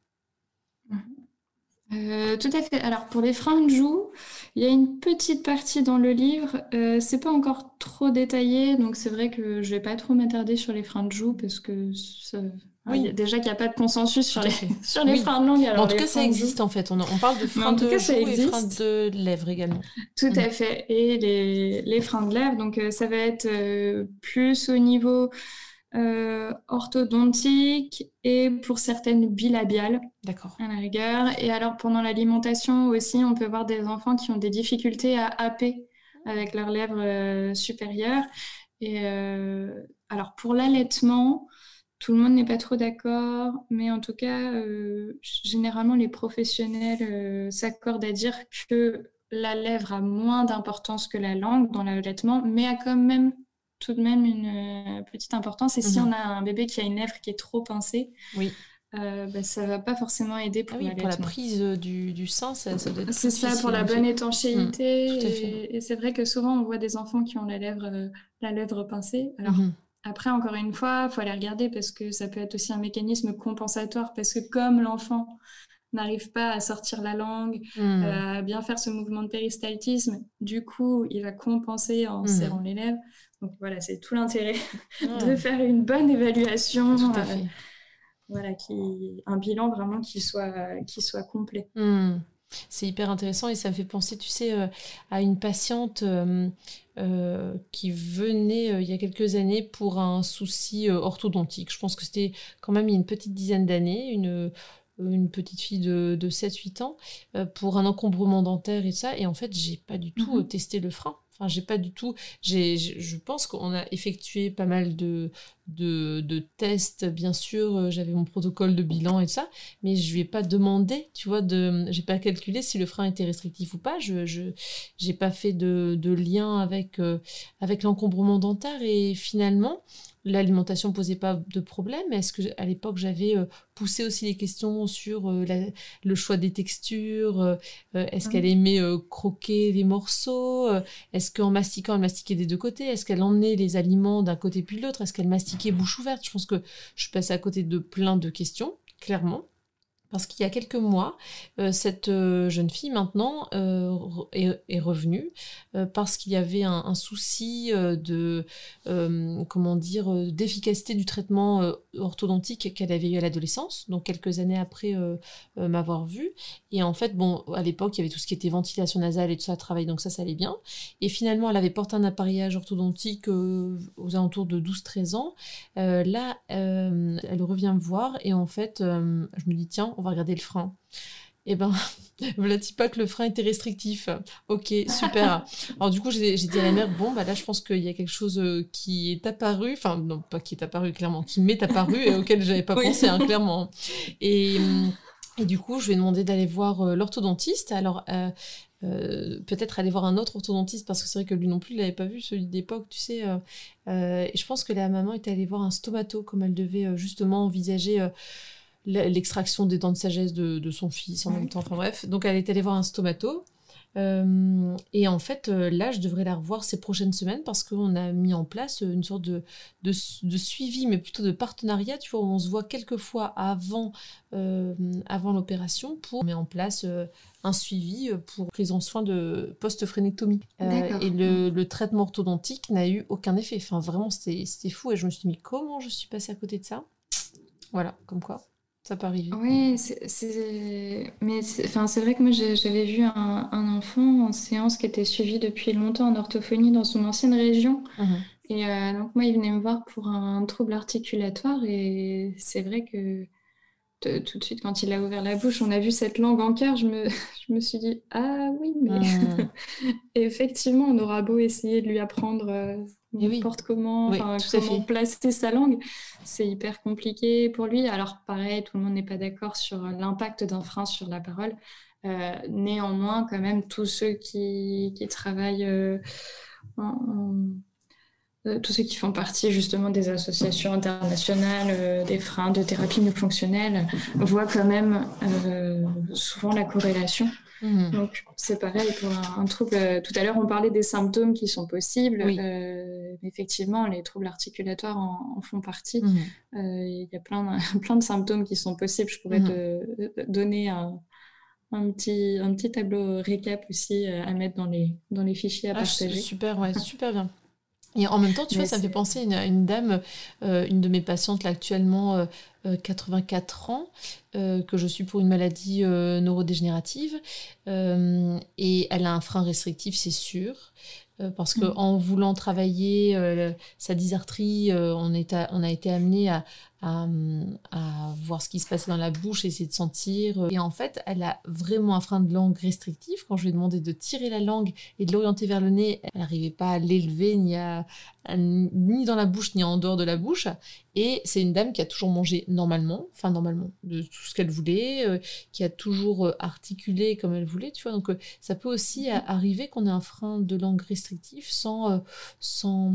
Euh, tout à fait. Alors pour les freins de joue, il y a une petite partie dans le livre, euh, c'est pas encore trop détaillé, donc c'est vrai que je vais pas trop m'attarder sur les freins de joue parce que... Ça... Oui. Déjà qu'il n'y a pas de consensus sur les, sur les oui. freins de langue. Alors en tout cas, ça existe en fait. On, on parle de freins de joue et freins de lèvres également. Tout mmh. à fait. Et les, les freins de lèvres, donc euh, ça va être euh, plus au niveau euh, orthodontique et pour certaines bilabiales. D'accord. À la rigueur. Et alors pendant l'alimentation aussi, on peut voir des enfants qui ont des difficultés à happer avec leurs lèvres euh, supérieures. Et euh, alors pour l'allaitement... Tout le monde n'est pas trop d'accord, mais en tout cas, euh, généralement, les professionnels euh, s'accordent à dire que la lèvre a moins d'importance que la langue dans l'allaitement, mais a quand même tout de même une euh, petite importance. Et mm-hmm. si on a un bébé qui a une lèvre qui est trop pincée, oui. euh, bah, ça ne va pas forcément aider pour ah oui, l'allaitement. Pour la prise du, du sein, ça, ça doit être c'est ça, pour la bonne étanchéité. Mmh, et, et c'est vrai que souvent, on voit des enfants qui ont la lèvre, euh, la lèvre pincée. Alors, mmh. Après, encore une fois, il faut aller regarder parce que ça peut être aussi un mécanisme compensatoire parce que comme l'enfant n'arrive pas à sortir la langue, mmh. euh, à bien faire ce mouvement de péristaltisme, du coup, il va compenser en mmh. serrant les lèvres. Donc voilà, c'est tout l'intérêt mmh. de faire une bonne évaluation. Tout à fait. Euh, voilà, qui, un bilan vraiment qui soit, qui soit complet. Mmh. C'est hyper intéressant et ça me fait penser, tu sais, euh, à une patiente euh, euh, qui venait euh, il y a quelques années pour un souci euh, orthodontique. Je pense que c'était quand même il y a une petite dizaine d'années, une, une petite fille de, de sept huit ans, euh, pour un encombrement dentaire et ça. Et en fait, j'ai pas du tout euh, testé le frein. Enfin, j'ai pas du tout. J'ai, je pense qu'on a effectué pas mal de, de, de tests, bien sûr. J'avais mon protocole de bilan et tout ça, mais je lui ai pas demandé, tu vois, de, j'ai pas calculé si le frein était restrictif ou pas. Je, je, j'ai pas fait de, de lien avec, euh, avec l'encombrement dentaire et finalement, l'alimentation ne posait pas de problème. Est-ce qu'à l'époque, j'avais euh, poussé aussi les questions sur euh, la, le choix des textures? euh, Est-ce mmh. qu'elle aimait euh, croquer les morceaux? euh, Est-ce qu'en mastiquant, elle mastiquait des deux côtés? Est-ce qu'elle emmenait les aliments d'un côté puis de l'autre? Est-ce qu'elle mastiquait bouche ouverte? Je pense que je suis passée à côté de plein de questions, clairement. Parce qu'il y a quelques mois, euh, cette euh, jeune fille maintenant euh, est, est revenue euh, parce qu'il y avait un, un souci euh, de euh, comment dire euh, d'efficacité du traitement euh, orthodontique qu'elle avait eu à l'adolescence, donc quelques années après euh, euh, m'avoir vue. Et en fait, bon, à l'époque, il y avait tout ce qui était ventilation nasale et tout ça à travailler, donc ça, ça allait bien. Et finalement, elle avait porté un appareillage orthodontique euh, aux alentours de douze treize ans. Euh, là, euh, elle revient me voir et en fait, euh, je me dis tiens, on va regarder le frein. Eh ben, voilà-t-il pas que le frein était restrictif. Ok, super. Alors du coup, j'ai dit à la mère, bon, bah là, je pense qu'il y a quelque chose qui est apparu, enfin, non, pas qui est apparu, clairement, qui m'est apparu et auquel je n'avais pas oui. pensé, hein, clairement. Et, et du coup, je lui ai demandé d'aller voir euh, l'orthodontiste. Alors, euh, Euh, peut-être aller voir un autre orthodontiste parce que c'est vrai que lui non plus il l'avait pas vu, celui d'époque, tu sais. Euh, euh, et je pense que la maman était allée voir un stomato comme elle devait euh, justement envisager euh, l'extraction des dents de sagesse de, de son fils en même temps. Enfin bref, donc elle est allée voir un stomato. Euh, et en fait, euh, là, je devrais la revoir ces prochaines semaines parce qu'on a mis en place une sorte de, de, de suivi, mais plutôt de partenariat, tu vois, où on se voit quelques fois avant, euh, avant l'opération pour mettre en place euh, un suivi pour prise en soin de post-phrénectomie. Euh, et le, le traitement orthodontique n'a eu aucun effet. Enfin, vraiment, c'était fou. Et je me suis dit, mais comment je suis passée à côté de ça? Voilà, comme quoi. Ça peut arriver. Oui, c'est vrai que moi, j'avais vu un, un enfant en séance qui était suivi depuis longtemps en orthophonie dans son ancienne région. Mmh. Et euh, donc, moi, il venait me voir pour un, un trouble articulatoire. Et c'est vrai que de, tout de suite, quand il a ouvert la bouche, on a vu cette langue en cœur. Je me, je me suis dit, ah oui, mais mmh. effectivement, on aura beau essayer de lui apprendre... Euh, n'importe oui. comment, oui, comment placer sa langue, c'est hyper compliqué pour lui. Alors pareil, tout le monde n'est pas d'accord sur l'impact d'un frein sur la parole. Euh, néanmoins, quand même, tous ceux qui, qui travaillent, euh, en, en, euh, tous ceux qui font partie justement des associations internationales, euh, des freins de thérapie myofonctionnelle, voient quand même euh, souvent la corrélation. Mmh. Donc, c'est pareil pour un, un trouble. Tout à l'heure, on parlait des symptômes qui sont possibles. Oui. Euh, effectivement, les troubles articulatoires en, en font partie. Il mmh. euh, y a plein de, plein de symptômes qui sont possibles. Je pourrais mmh. te, te donner un, un, petit, un petit tableau récap aussi à mettre dans les, dans les fichiers à ah, partager. Super, ouais, super bien. Et en même temps, tu Mais vois, ça me fait penser à une, une dame, euh, une de mes patientes là, actuellement, euh, quatre-vingt-quatre ans, euh, que je suis pour une maladie euh, neurodégénérative. Euh, et elle a un frein restrictif, c'est sûr. Euh, parce que mmh. en voulant travailler euh, sa dysarthrie, euh, on, est à, on a été amené à, à, à voir ce qui se passait dans la bouche, essayer de sentir. Et en fait, elle a vraiment un frein de langue restrictif. Quand je lui ai demandé de tirer la langue et de l'orienter vers le nez, elle n'arrivait pas à l'élever ni, à, à, ni dans la bouche ni en dehors de la bouche. Et c'est une dame qui a toujours mangé normalement, enfin normalement, de tout ce qu'elle voulait, euh, qui a toujours euh, articulé comme elle voulait, tu vois. Donc euh, ça peut aussi mmh. arriver qu'on ait un frein de langue restrictif restrictif, sans, sans,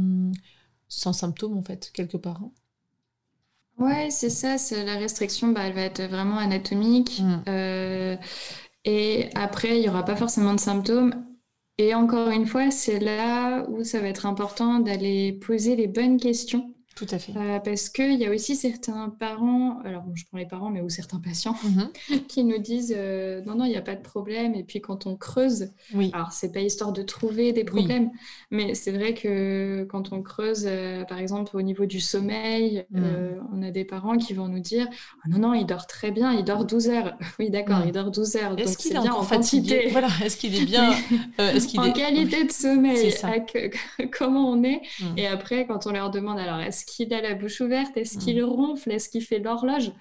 sans symptômes, en fait, quelque part. Ouais, c'est ça. La restriction, bah, elle va être vraiment anatomique. Mmh. Euh, et après, il n'y aura pas forcément de symptômes. Et encore une fois, c'est là où ça va être important d'aller poser les bonnes questions. Tout à fait. Euh, parce qu'il y a aussi certains parents, alors bon, je prends les parents, mais ou certains patients, mm-hmm. qui nous disent euh, non, non, il n'y a pas de problème. Et puis quand on creuse, oui. alors c'est pas histoire de trouver des problèmes, oui. mais c'est vrai que quand on creuse, euh, par exemple au niveau du sommeil, mm. euh, on a des parents qui vont nous dire oh, non, non, il dort très bien, il dort douze heures. Oui, d'accord, mm. il dort douze heures. Est-ce qu'il est encore fatigué? Voilà, est-ce qu'il est bien euh, est-ce qu'il en est... qualité de sommeil, à que, comment on est mm. Et après, quand on leur demande alors, est-ce qu'il a la bouche ouverte? Est-ce qu'il ronfle? Est-ce qu'il fait l'horloge?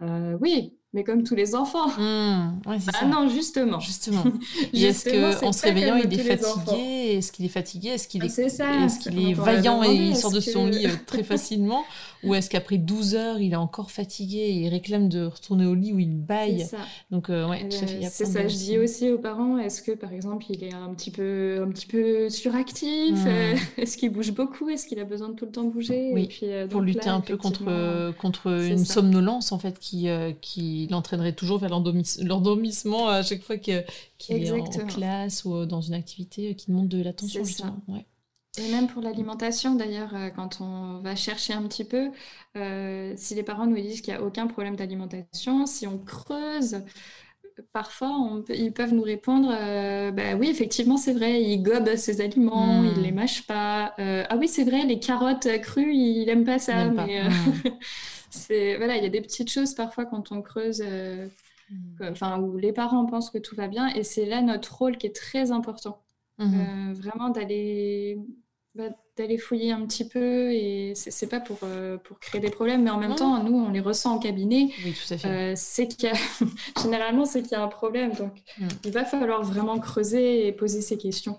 euh, Oui, mais comme tous les enfants. Mmh, ouais, bah ça. Non, justement. Justement. justement Est-ce qu'en se réveillant, il est fatigué? Est-ce qu'il est fatigué? Est-ce qu'il est, est, est, qu est vaillant et il sort de que... son lit très facilement? Ou est-ce qu'après douze heures, il est encore fatigué et il réclame de retourner au lit où il baille? C'est ça. Donc, euh, ouais, euh, c'est ça. Je dis aussi aux parents, est-ce que, par exemple, il est un petit peu, un petit peu suractif? Mmh. euh, Est-ce qu'il bouge beaucoup? Est-ce qu'il a besoin de tout le temps bouger? Oui, et puis, euh, pour lutter là, un peu contre, euh, contre une ça. somnolence, en fait, qui... Euh, qui l'entraînerait toujours vers l'endormissement à chaque fois qu'il est en classe ou dans une activité qui demande de l'attention. Ouais. Et même pour l'alimentation, d'ailleurs, quand on va chercher un petit peu, euh, si les parents nous disent qu'il n'y a aucun problème d'alimentation, si on creuse, parfois on peut, ils peuvent nous répondre euh, bah oui, effectivement, c'est vrai, il gobe ses aliments, mmh. il les mâche pas. Euh, ah oui, c'est vrai, les carottes crues, il n'aime pas ça. Mais pas. Euh... Voilà, il y a des petites choses parfois quand on creuse, euh, que, enfin, où les parents pensent que tout va bien, et c'est là notre rôle qui est très important. Mmh. Euh, vraiment d'aller bah, d'aller fouiller un petit peu, et c'est pas pour, euh, pour créer des problèmes, mais en même mmh. temps, nous, on les ressent en cabinet. Oui, tout à fait. Euh, c'est qu'il y a... Généralement, c'est qu'il y a un problème, donc mmh. il va falloir vraiment creuser et poser ces questions.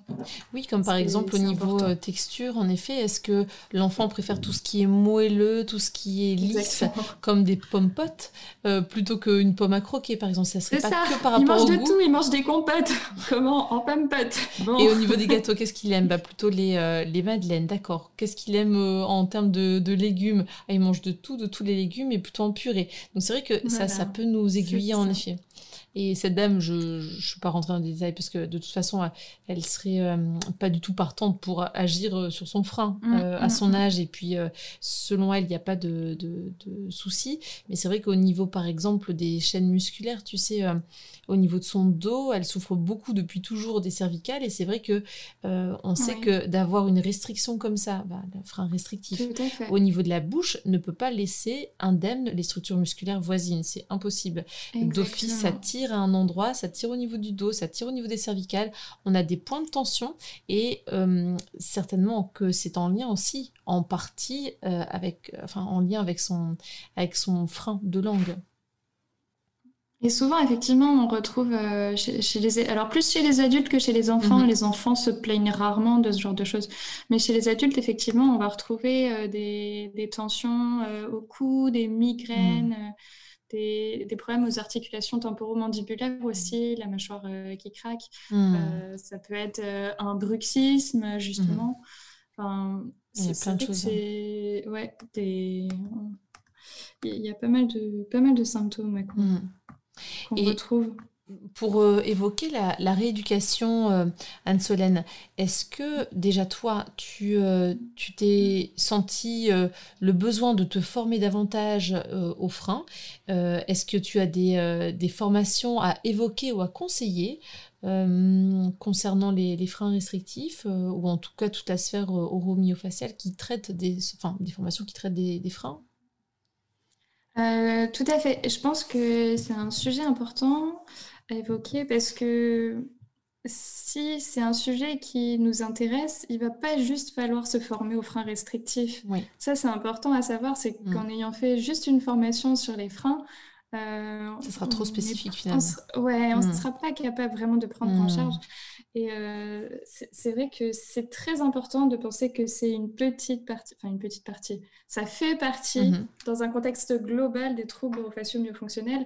Oui, comme par exemple au niveau important. texture, en effet, est-ce que l'enfant préfère tout ce qui est moelleux, tout ce qui est lisse, exactement. Comme des pommes potes, euh, plutôt qu'une pomme à croquer, par exemple? Ça serait pas ça. Que par rapport au goût. Il mange de tout, il mange des compotes. Comment? En pommes potes. Bon. Et au niveau des gâteaux, qu'est-ce qu'il aime? Bah, plutôt les, euh, les madeleines. D'accord. Qu'est-ce qu'il aime euh, en termes de, de légumes? Ah, il mange de tout, de tous les légumes, et plutôt en purée. Donc c'est vrai que voilà. ça, ça peut nous aiguiller en effet. Et cette dame, je ne suis pas rentrée dans les détails parce que de toute façon, elle ne serait euh, pas du tout partante pour agir sur son frein mmh, euh, à mmh, son âge. Et puis, euh, selon elle, il n'y a pas de, de, de soucis. Mais c'est vrai qu'au niveau, par exemple, des chaînes musculaires, tu sais, euh, au niveau de son dos, elle souffre beaucoup depuis toujours des cervicales. Et c'est vrai qu'on euh, sait ouais. que d'avoir une restriction comme ça, bah, le frein restrictif, au niveau de la bouche, ne peut pas laisser indemne les structures musculaires voisines. C'est impossible. D'office, ça tire à un endroit, ça tire au niveau du dos, ça tire au niveau des cervicales, on a des points de tension, et euh, certainement que c'est en lien aussi, en partie, euh, avec, enfin, en lien avec son, avec son frein de langue. Et souvent, effectivement, on retrouve euh, chez, chez les... Alors, plus chez les adultes que chez les enfants. Mmh. Les enfants se plaignent rarement de ce genre de choses. Mais chez les adultes, effectivement, on va retrouver euh, des, des tensions euh, au cou, des migraines... Mmh. Des, des problèmes aux articulations temporomandibulaires aussi, la mâchoire euh, qui craque, mmh. euh, ça peut être euh, un bruxisme, justement. Mmh. Enfin, il y a plein de choses. Hein. Ouais, des... Il y a pas mal de, pas mal de symptômes ouais, qu'on mmh. qu'on Et... retrouve. Pour euh, évoquer la, la rééducation, euh, Anne-Solène, est-ce que déjà toi, tu euh, tu t'es sentie euh, le besoin de te former davantage euh, au frein? euh, Est-ce que tu as des, euh, des formations à évoquer ou à conseiller euh, concernant les, les freins restrictifs euh, ou en tout cas toute la sphère euh, oromyofaciale qui traite des, enfin, des formations qui traitent des, des freins? Euh, tout à fait. Je pense que c'est un sujet important à évoquer parce que si c'est un sujet qui nous intéresse, il ne va pas juste falloir se former aux freins restrictifs. Oui. Ça, c'est important à savoir, c'est mmh. qu'en ayant fait juste une formation sur les freins, euh, ça sera trop spécifique est, finalement. On, ouais, on ne mmh. sera pas capable vraiment de prendre mmh. en charge. Et euh, c'est vrai que c'est très important de penser que c'est une petite partie, enfin une petite partie, ça fait partie, mmh. dans un contexte global, des troubles orofaciaux myofonctionnels.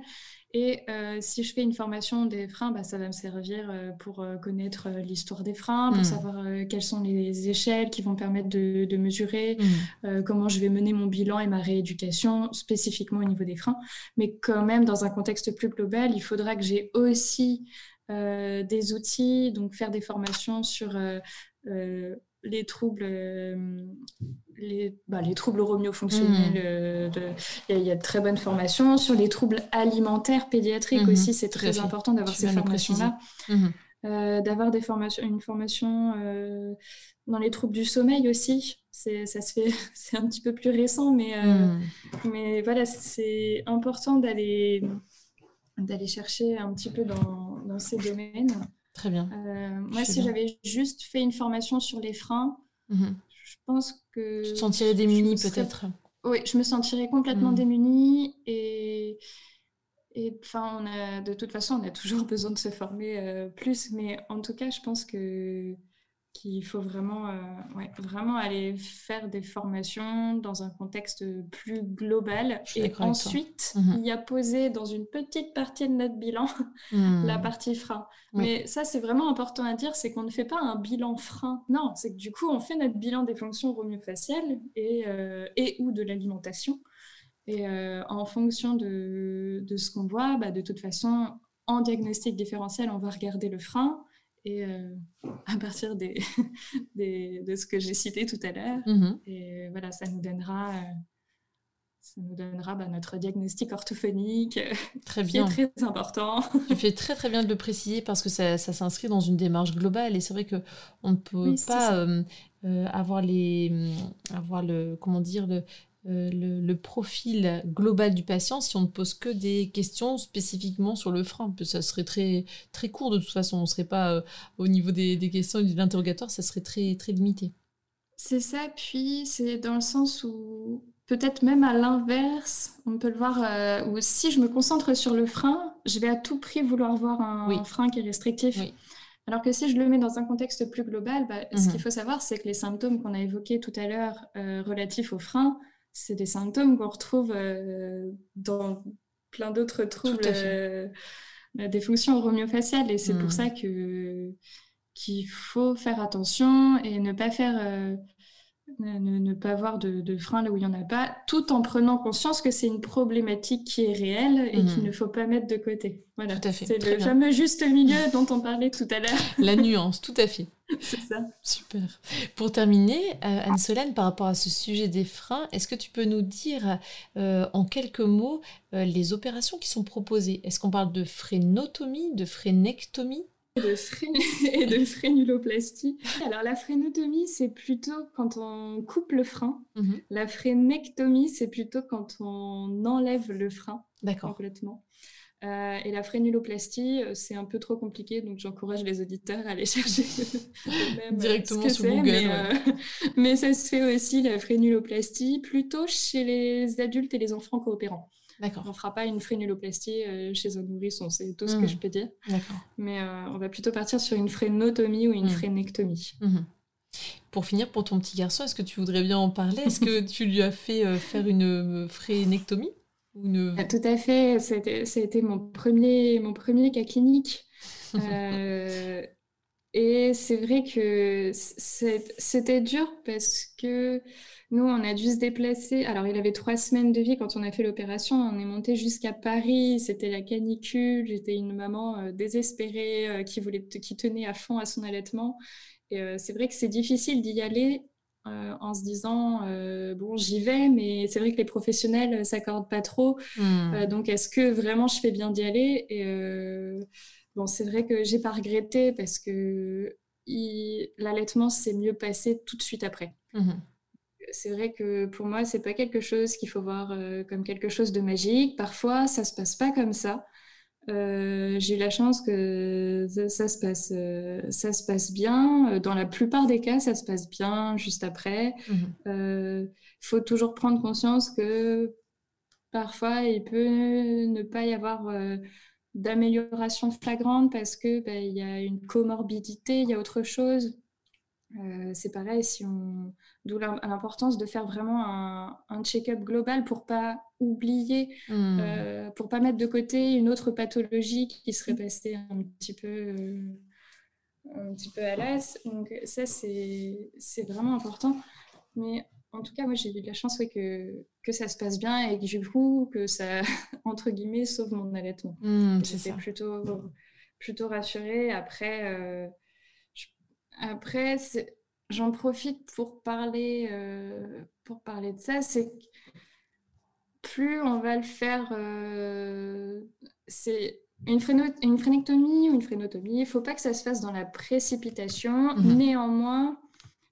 Et euh, si je fais une formation des freins, bah, ça va me servir euh, pour euh, connaître euh, l'histoire des freins, pour mmh. savoir euh, quelles sont les échelles qui vont permettre de, de mesurer, mmh. euh, comment je vais mener mon bilan et ma rééducation, spécifiquement au niveau des freins. Mais quand même, dans un contexte plus global, il faudra que j'ai aussi... Euh, des outils, donc faire des formations sur euh, euh, les troubles, euh, les, bah, les troubles oromyofonctionnels. Euh, il y, y a de très bonnes formations sur les troubles alimentaires pédiatriques mmh, aussi. C'est très important d'avoir ces formations-là. Mmh. Euh, d'avoir des formations, une formation euh, dans les troubles du sommeil aussi. C'est, ça se fait, c'est un petit peu plus récent, mais, euh, mmh. mais voilà, c'est important d'aller, d'aller chercher un petit peu dans dans ces domaines. Très bien. Euh, moi, si j'avais juste fait une formation sur les freins, mmh. je pense que... Tu te sentirais démunie, serais... peut-être? Oui, je me sentirais complètement mmh. démunie, et... Et enfin, on a, de toute façon, on a toujours besoin de se former euh, plus, mais en tout cas, je pense que qu'il faut vraiment, euh, ouais, vraiment aller faire des formations dans un contexte plus global. Et ensuite, mmh. y apposer dans une petite partie de notre bilan mmh. la partie frein. Oui. Mais ça, c'est vraiment important à dire, c'est qu'on ne fait pas un bilan frein. Non, c'est que du coup, on fait notre bilan des fonctions romiofaciales et, euh, et ou de l'alimentation. Et euh, en fonction de, de ce qu'on voit, bah de toute façon, en diagnostic différentiel, on va regarder le frein. Et euh, à partir des, des, de ce que j'ai cité tout à l'heure, mmh. et voilà, ça nous donnera, euh, ça nous donnera bah, notre diagnostic orthophonique, très bien. Qui est très important. Tu fais très très bien de le préciser parce que ça, ça s'inscrit dans une démarche globale. Et c'est vrai qu'on ne peut oui, pas euh, euh, avoir, les, avoir le, comment dire, le... Euh, le, le profil global du patient si on ne pose que des questions spécifiquement sur le frein. Ça serait très, très court de toute façon, on ne serait pas euh, au niveau des, des questions et de l'interrogatoire, ça serait très, très limité. C'est ça, puis c'est dans le sens où peut-être même à l'inverse, on peut le voir, euh, où si je me concentre sur le frein, je vais à tout prix vouloir voir un, oui. un frein qui est restrictif. Oui. Alors que si je le mets dans un contexte plus global, bah, mm-hmm. ce qu'il faut savoir, c'est que les symptômes qu'on a évoqués tout à l'heure euh, relatifs au frein, c'est des symptômes qu'on retrouve euh, dans plein d'autres troubles euh, des fonctions romiofaciales. Et c'est mmh. pour ça que, qu'il faut faire attention et ne pas, faire, euh, ne, ne pas avoir de, de frein là où il n'y en a pas, tout en prenant conscience que c'est une problématique qui est réelle et mmh. qu'il ne faut pas mettre de côté. Voilà. Tout à fait. C'est Très le bien. fameux juste milieu dont on parlait tout à l'heure. La nuance, tout à fait. C'est ça. Super. Pour terminer, euh, Anne-Solène, par rapport à ce sujet des freins, est-ce que tu peux nous dire euh, en quelques mots euh, les opérations qui sont proposées? Est-ce qu'on parle de frénotomie, de frénectomie de fré... et de frénuloplastie? Alors la frénotomie, c'est plutôt quand on coupe le frein. Mm-hmm. La frénectomie, c'est plutôt quand on enlève le frein. D'accord. Complètement. Euh, et la frénuloplastie, c'est un peu trop compliqué, donc j'encourage les auditeurs à aller chercher même directement sur Google. Mais, ouais. euh, mais ça se fait aussi, la frénuloplastie, plutôt chez les adultes et les enfants coopérants. D'accord. On ne fera pas une frénuloplastie euh, chez un nourrisson, c'est tout ce mmh. que je peux dire. D'accord. Mais euh, on va plutôt partir sur une frénotomie ou une mmh. frénectomie. Mmh. Pour finir, pour ton petit garçon, est-ce que tu voudrais bien en parler? Est-ce que tu lui as fait euh, faire une euh, frénectomie? Une... Tout à fait, c'était, c'était mon premier, mon premier cas clinique. euh, et c'est vrai que c'est, c'était dur parce que nous, on a dû se déplacer. Alors, il avait trois semaines de vie quand on a fait l'opération. On est monté jusqu'à Paris, c'était la canicule. J'étais une maman euh, désespérée euh, qui voulait, qui tenait à fond à son allaitement. Et euh, c'est vrai que c'est difficile d'y aller. Euh, en se disant euh, bon j'y vais, mais c'est vrai que les professionnels euh, s'accordent pas trop mmh. euh, donc est-ce que vraiment je fais bien d'y aller? Et euh, bon, c'est vrai que j'ai pas regretté parce que il... l'allaitement s'est mieux passé tout de suite après. Mmh. C'est vrai que pour moi c'est pas quelque chose qu'il faut voir euh, comme quelque chose de magique. Parfois ça se passe pas comme ça. Euh, j'ai eu la chance que ça, ça, se passe, euh, ça se passe bien. Dans la plupart des cas, ça se passe bien juste après. Il mmh. euh, faut toujours prendre conscience que parfois, il peut ne pas y avoir euh, d'amélioration flagrante parce qu'il bah, y a une comorbidité, il y a autre chose. Euh, c'est pareil, si on... d'où l'importance de faire vraiment un, un check-up global pour pas oublier, mmh. euh, pour pas mettre de côté une autre pathologie qui serait passée un petit peu, euh, un petit peu à l'as. Donc ça, c'est, c'est vraiment important. Mais en tout cas, moi, j'ai eu de la chance ouais, que, que ça se passe bien et que du coup, que ça, entre guillemets, sauve mon allaitement. Mmh, c'est J'étais ça. plutôt, plutôt rassurée. Après... Euh, Après, c'est... j'en profite pour parler, euh, pour parler de ça, c'est que plus on va le faire, euh, c'est une, fréno... une frénectomie ou une frénotomie, il ne faut pas que ça se fasse dans la précipitation. Mmh. Néanmoins,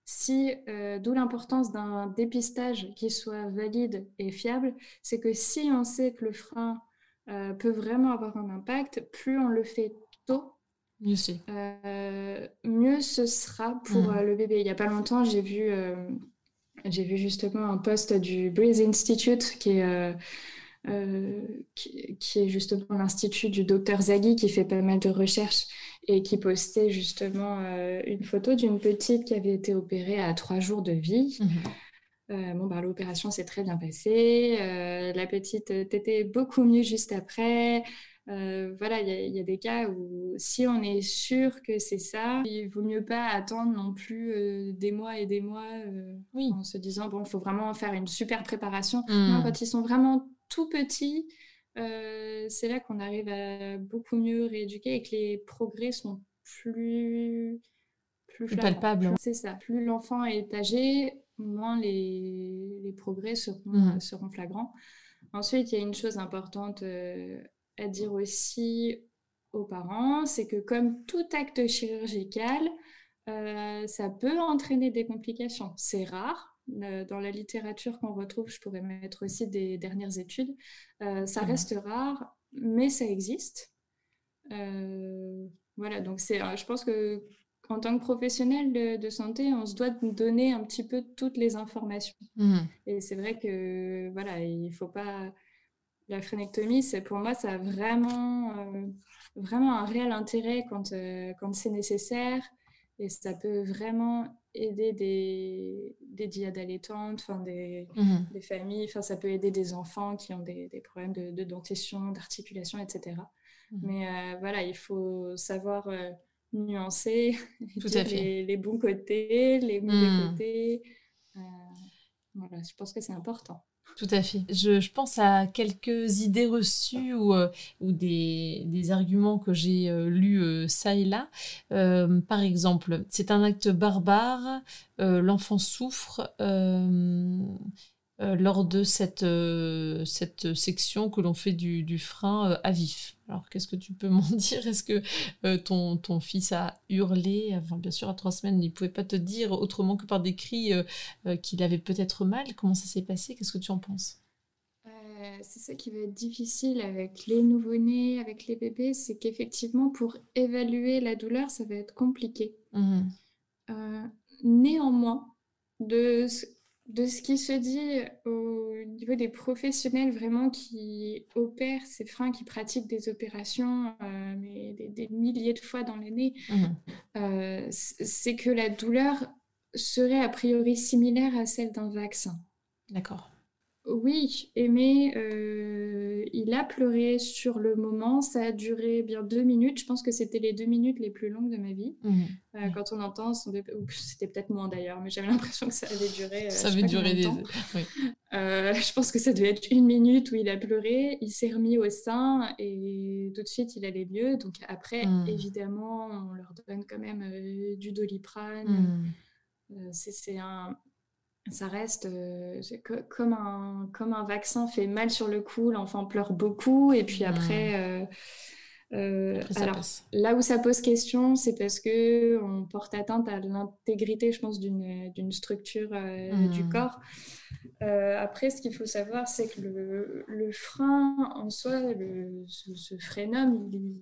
si, euh, d'où l'importance d'un dépistage qui soit valide et fiable, c'est que si on sait que le frein euh, peut vraiment avoir un impact, plus on le fait tôt, mieux, euh, mieux ce sera pour mmh. euh, le bébé. Il n'y a pas longtemps, j'ai vu, euh, j'ai vu justement un post du Breast Institute qui est euh, euh, qui, qui est justement l'institut du docteur Zaghi, qui fait pas mal de recherches et qui postait justement euh, une photo d'une petite qui avait été opérée à trois jours de vie. Mmh. Euh, bon, bah, l'opération s'est très bien passée, euh, la petite était beaucoup mieux juste après. Euh, voilà, il y, y a des cas où si on est sûr que c'est ça, il vaut mieux pas attendre non plus euh, des mois et des mois euh, oui. en se disant bon, faut vraiment faire une super préparation. Mmh. Non, quand ils sont vraiment tout petits, euh, c'est là qu'on arrive à beaucoup mieux rééduquer et que les progrès sont plus plus, plus palpables. C'est ça. Plus l'enfant est âgé, moins les, les progrès seront, mmh. seront flagrants. Ensuite, il y a une chose importante euh, à dire aussi aux parents, c'est que comme tout acte chirurgical, euh, ça peut entraîner des complications. C'est rare. Euh, dans la littérature qu'on retrouve, je pourrais mettre aussi des dernières études, euh, ça mmh. reste rare, mais ça existe. Euh, voilà, donc c'est, je pense que en tant que professionnel de, de santé, on se doit de donner un petit peu toutes les informations. Mmh. Et c'est vrai que, voilà, il faut pas... La phrénectomie, c'est, pour moi, ça a vraiment, euh, vraiment un réel intérêt quand, euh, quand c'est nécessaire. Et ça peut vraiment aider des, des diades allaitantes, des, mmh. des familles. Ça peut aider des enfants qui ont des, des problèmes de, de dentition, d'articulation, et cetera. Mmh. Mais euh, voilà, il faut savoir... Euh, nuancer les, les bons côtés, les mauvais mmh. côtés. Euh, voilà, je pense que c'est important. Tout à fait. Je, je pense à quelques idées reçues ou, euh, ou des, des arguments que j'ai euh, lus euh, ça et là. Euh, par exemple, c'est un acte barbare, euh, l'enfant souffre... Euh, Euh, lors de cette, euh, cette section que l'on fait du, du frein euh, à vif. Alors, qu'est-ce que tu peux m'en dire? Est-ce que euh, ton, ton fils a hurlé? Enfin, bien sûr, à trois semaines, il ne pouvait pas te dire autrement que par des cris euh, euh, qu'il avait peut-être mal. Comment ça s'est passé? Qu'est-ce que tu en penses? euh, C'est ça qui va être difficile avec les nouveau-nés, avec les bébés, c'est qu'effectivement, pour évaluer la douleur, ça va être compliqué. Mmh. Euh, néanmoins, de... De ce qui se dit au niveau des professionnels vraiment qui opèrent ces freins, qui pratiquent des opérations euh, mais des, des milliers de fois dans l'année, mmh. euh, c'est que la douleur serait a priori similaire à celle d'un vaccin. D'accord. Oui, Aimé, euh, il a pleuré sur le moment, ça a duré bien deux minutes, je pense que c'était les deux minutes les plus longues de ma vie. Mmh. Euh, mmh. Quand on entend son bébé, ou c'était peut-être moins d'ailleurs, mais j'avais l'impression que ça avait duré... Euh, ça avait duré des... Oui. Euh, je pense que ça devait être une minute où il a pleuré, il s'est remis au sein et tout de suite il allait mieux. Donc après, mmh. évidemment, on leur donne quand même euh, du doliprane, mmh. euh, c'est, c'est un... Ça reste euh, comme, un, comme un vaccin fait mal sur le coup, l'enfant pleure beaucoup et puis après, euh, euh, après alors, là où ça pose question, c'est parce qu'on porte atteinte à l'intégrité, je pense, d'une, d'une structure euh, mmh. du corps. Euh, après, ce qu'il faut savoir, c'est que le, le frein en soi, le, ce, ce frénum, il,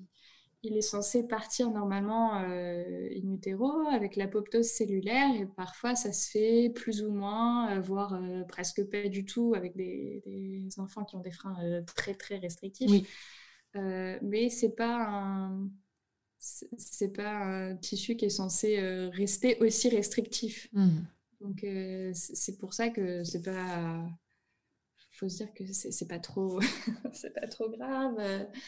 il est censé partir normalement euh, in utero avec l'apoptose cellulaire et parfois ça se fait plus ou moins, euh, voire euh, presque pas du tout avec des, des enfants qui ont des freins euh, très très restrictifs. Oui. Euh, mais c'est pas un, c'est pas un tissu qui est censé euh, rester aussi restrictif. Mmh. Donc euh, c'est pour ça que c'est pas... faut se dire que c'est, c'est pas trop, c'est pas trop grave.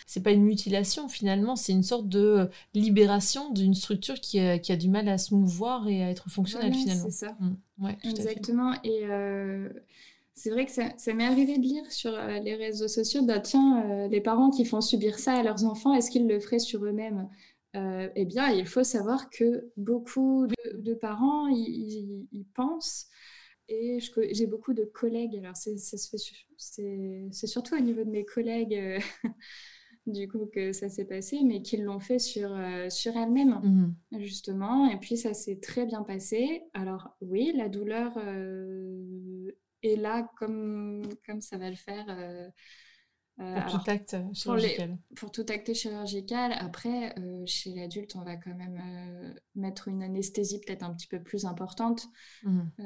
C'est pas une mutilation finalement, c'est une sorte de libération d'une structure qui a, qui a du mal à se mouvoir et à être fonctionnelle, voilà, finalement. C'est ça. Mmh. Ouais, exactement. Et euh, c'est vrai que ça, ça m'est arrivé de lire sur euh, les réseaux sociaux, bah tiens, euh, les parents qui font subir ça à leurs enfants, est-ce qu'ils le feraient sur eux-mêmes? Euh, eh bien, il faut savoir que beaucoup de, de parents ils pensent. Et je, j'ai beaucoup de collègues, alors c'est, ça se fait, c'est, c'est surtout au niveau de mes collègues euh, du coup que ça s'est passé, mais qui l'ont fait sur, euh, sur elles-mêmes, mmh. justement. Et puis ça s'est très bien passé. Alors oui, la douleur euh, est là comme, comme ça va le faire. Euh, euh, pour alors, tout acte chirurgical. Pour, les, pour tout acte chirurgical. Après, euh, chez l'adulte, on va quand même euh, mettre une anesthésie peut-être un petit peu plus importante. Mmh. Euh,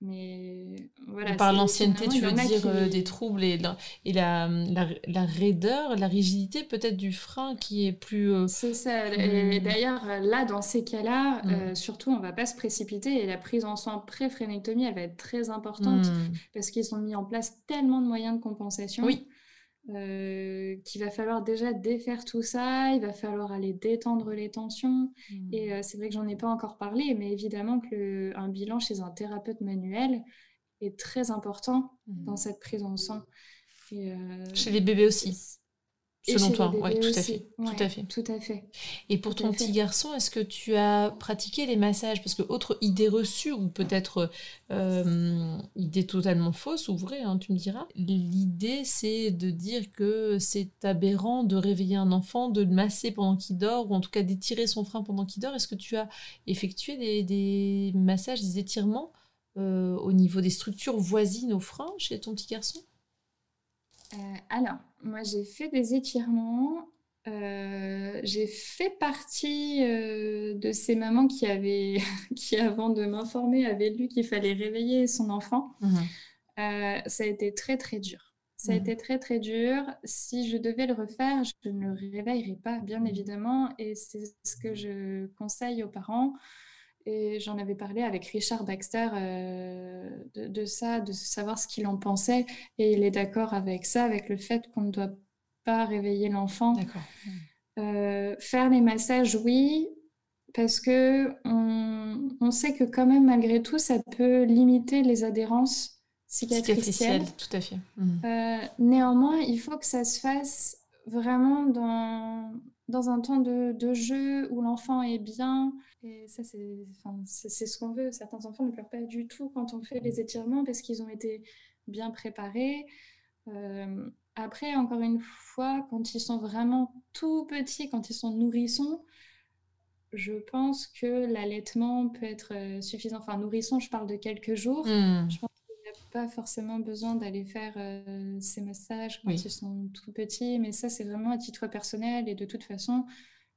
Mais Voilà, par l'ancienneté, tu veux dire qui... des troubles et, la, et la, la, la raideur, la rigidité peut-être du frein qui est plus... Euh... C'est ça. Et d'ailleurs, là, dans ces cas-là, mm. euh, surtout, on ne va pas se précipiter. Et la prise en soins pré-phrénectomie, elle va être très importante mm. parce qu'ils ont mis en place tellement de moyens de compensation. Oui. Euh, qu'il va falloir déjà défaire tout ça, il va falloir aller détendre les tensions mmh. et euh, c'est vrai que j'en ai pas encore parlé, mais évidemment que le, un bilan chez un thérapeute manuel est très important mmh. dans cette prise en soin et, euh, chez les bébés aussi et, selon et toi, ouais, tout, à fait, ouais, tout à fait tout à fait et pour tout ton petit garçon, est-ce que tu as pratiqué les massages? Parce que autre idée reçue ou peut-être euh, idée totalement fausse ou vraie, hein, tu me diras, l'idée c'est de dire que c'est aberrant de réveiller un enfant, de le masser pendant qu'il dort ou en tout cas d'étirer son frein pendant qu'il dort. Est-ce que tu as effectué des, des massages, des étirements euh, au niveau des structures voisines au frein chez ton petit garçon? Euh, alors, moi j'ai fait des étirements, euh, j'ai fait partie euh, de ces mamans qui avaient, qui avant de m'informer avaient lu qu'il fallait réveiller son enfant. Mmh. Euh, ça a été très très dur, ça mmh. a été très très dur. Si je devais le refaire, je ne le réveillerais pas, bien évidemment, et c'est ce que je conseille aux parents. Et j'en avais parlé avec Richard Baxter euh, de, de ça, de savoir ce qu'il en pensait. Et il est d'accord avec ça, avec le fait qu'on ne doit pas réveiller l'enfant. D'accord. Euh, faire les massages, oui, parce qu'on on sait que quand même, malgré tout, ça peut limiter les adhérences cicatricielles. Cicatricielles, tout à fait. Mmh. Euh, néanmoins, il faut que ça se fasse vraiment dans... dans un temps de, de jeu où l'enfant est bien. Et ça, c'est, enfin, c'est, c'est ce qu'on veut. Certains enfants ne pleurent pas du tout quand on fait les étirements parce qu'ils ont été bien préparés. Euh, après, encore une fois, quand ils sont vraiment tout petits, quand ils sont nourrissons, je pense que l'allaitement peut être suffisant. Enfin, nourrisson, je parle de quelques jours. Mmh. Je pense pas forcément besoin d'aller faire euh, ces massages quand oui. ils sont tout petits, mais ça c'est vraiment à titre personnel et de toute façon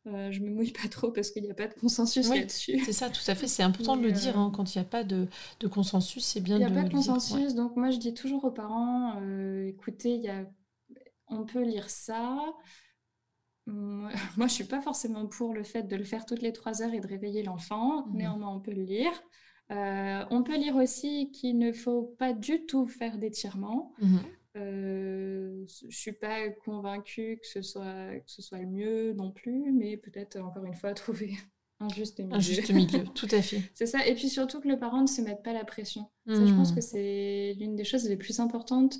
euh, je me mouille pas trop parce qu'il n'y a pas de consensus oui, là-dessus. C'est ça, tout à fait, c'est important mais de le euh... dire, hein, quand il n'y a pas de, de consensus, c'est bien de le dire. Il n'y a pas de consensus, dire, ouais. donc moi je dis toujours aux parents, euh, écoutez, y a... on peut lire ça. Moi, je suis pas forcément pour le fait de le faire toutes les trois heures et de réveiller l'enfant, mmh. néanmoins on peut le lire. Euh, on peut lire aussi qu'il ne faut pas du tout faire d'étirement. Mmh. Euh, je ne suis pas convaincue que ce, soit, que ce soit le mieux non plus, mais peut-être, encore une fois, trouver un juste milieu. Un juste milieu, tout à fait. C'est ça, et puis surtout que le parent ne se mette pas la pression. Mmh. Ça, je pense que c'est l'une des choses les plus importantes.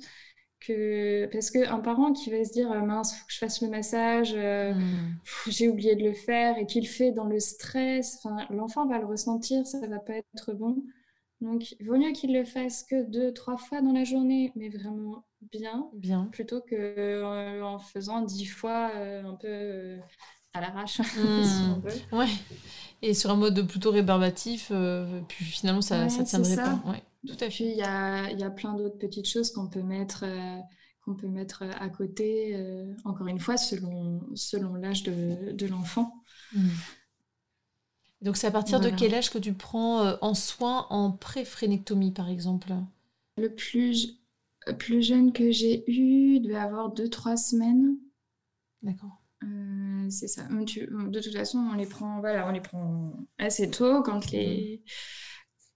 Que... Parce qu'un parent qui va se dire « mince, il faut que je fasse le massage, euh, mmh. pff, j'ai oublié de le faire » et qu'il fait dans le stress, l'enfant va le ressentir, ça ne va pas être bon. Donc, il vaut mieux qu'il le fasse que deux, trois fois dans la journée, mais vraiment bien, bien. Plutôt qu'en euh, en faisant dix fois euh, un peu... Euh, à l'arrache, mmh. si on veut. Ouais. Et sur un mode plutôt rébarbatif, euh, puis finalement, ça ne ouais, tiendrait ça. Pas. Ouais, tout à fait. Il y a, y a plein d'autres petites choses qu'on peut mettre, euh, qu'on peut mettre à côté, euh, encore une fois, selon, selon l'âge de, de l'enfant. Mmh. Donc, c'est à partir voilà. de quel âge que tu prends euh, en soin en pré-phrénectomie, par exemple? Le plus, plus jeune que j'ai eu devait avoir deux trois semaines. D'accord. Euh, c'est ça. Tu, de toute façon, on les prend, voilà, on les prend assez tôt quand les,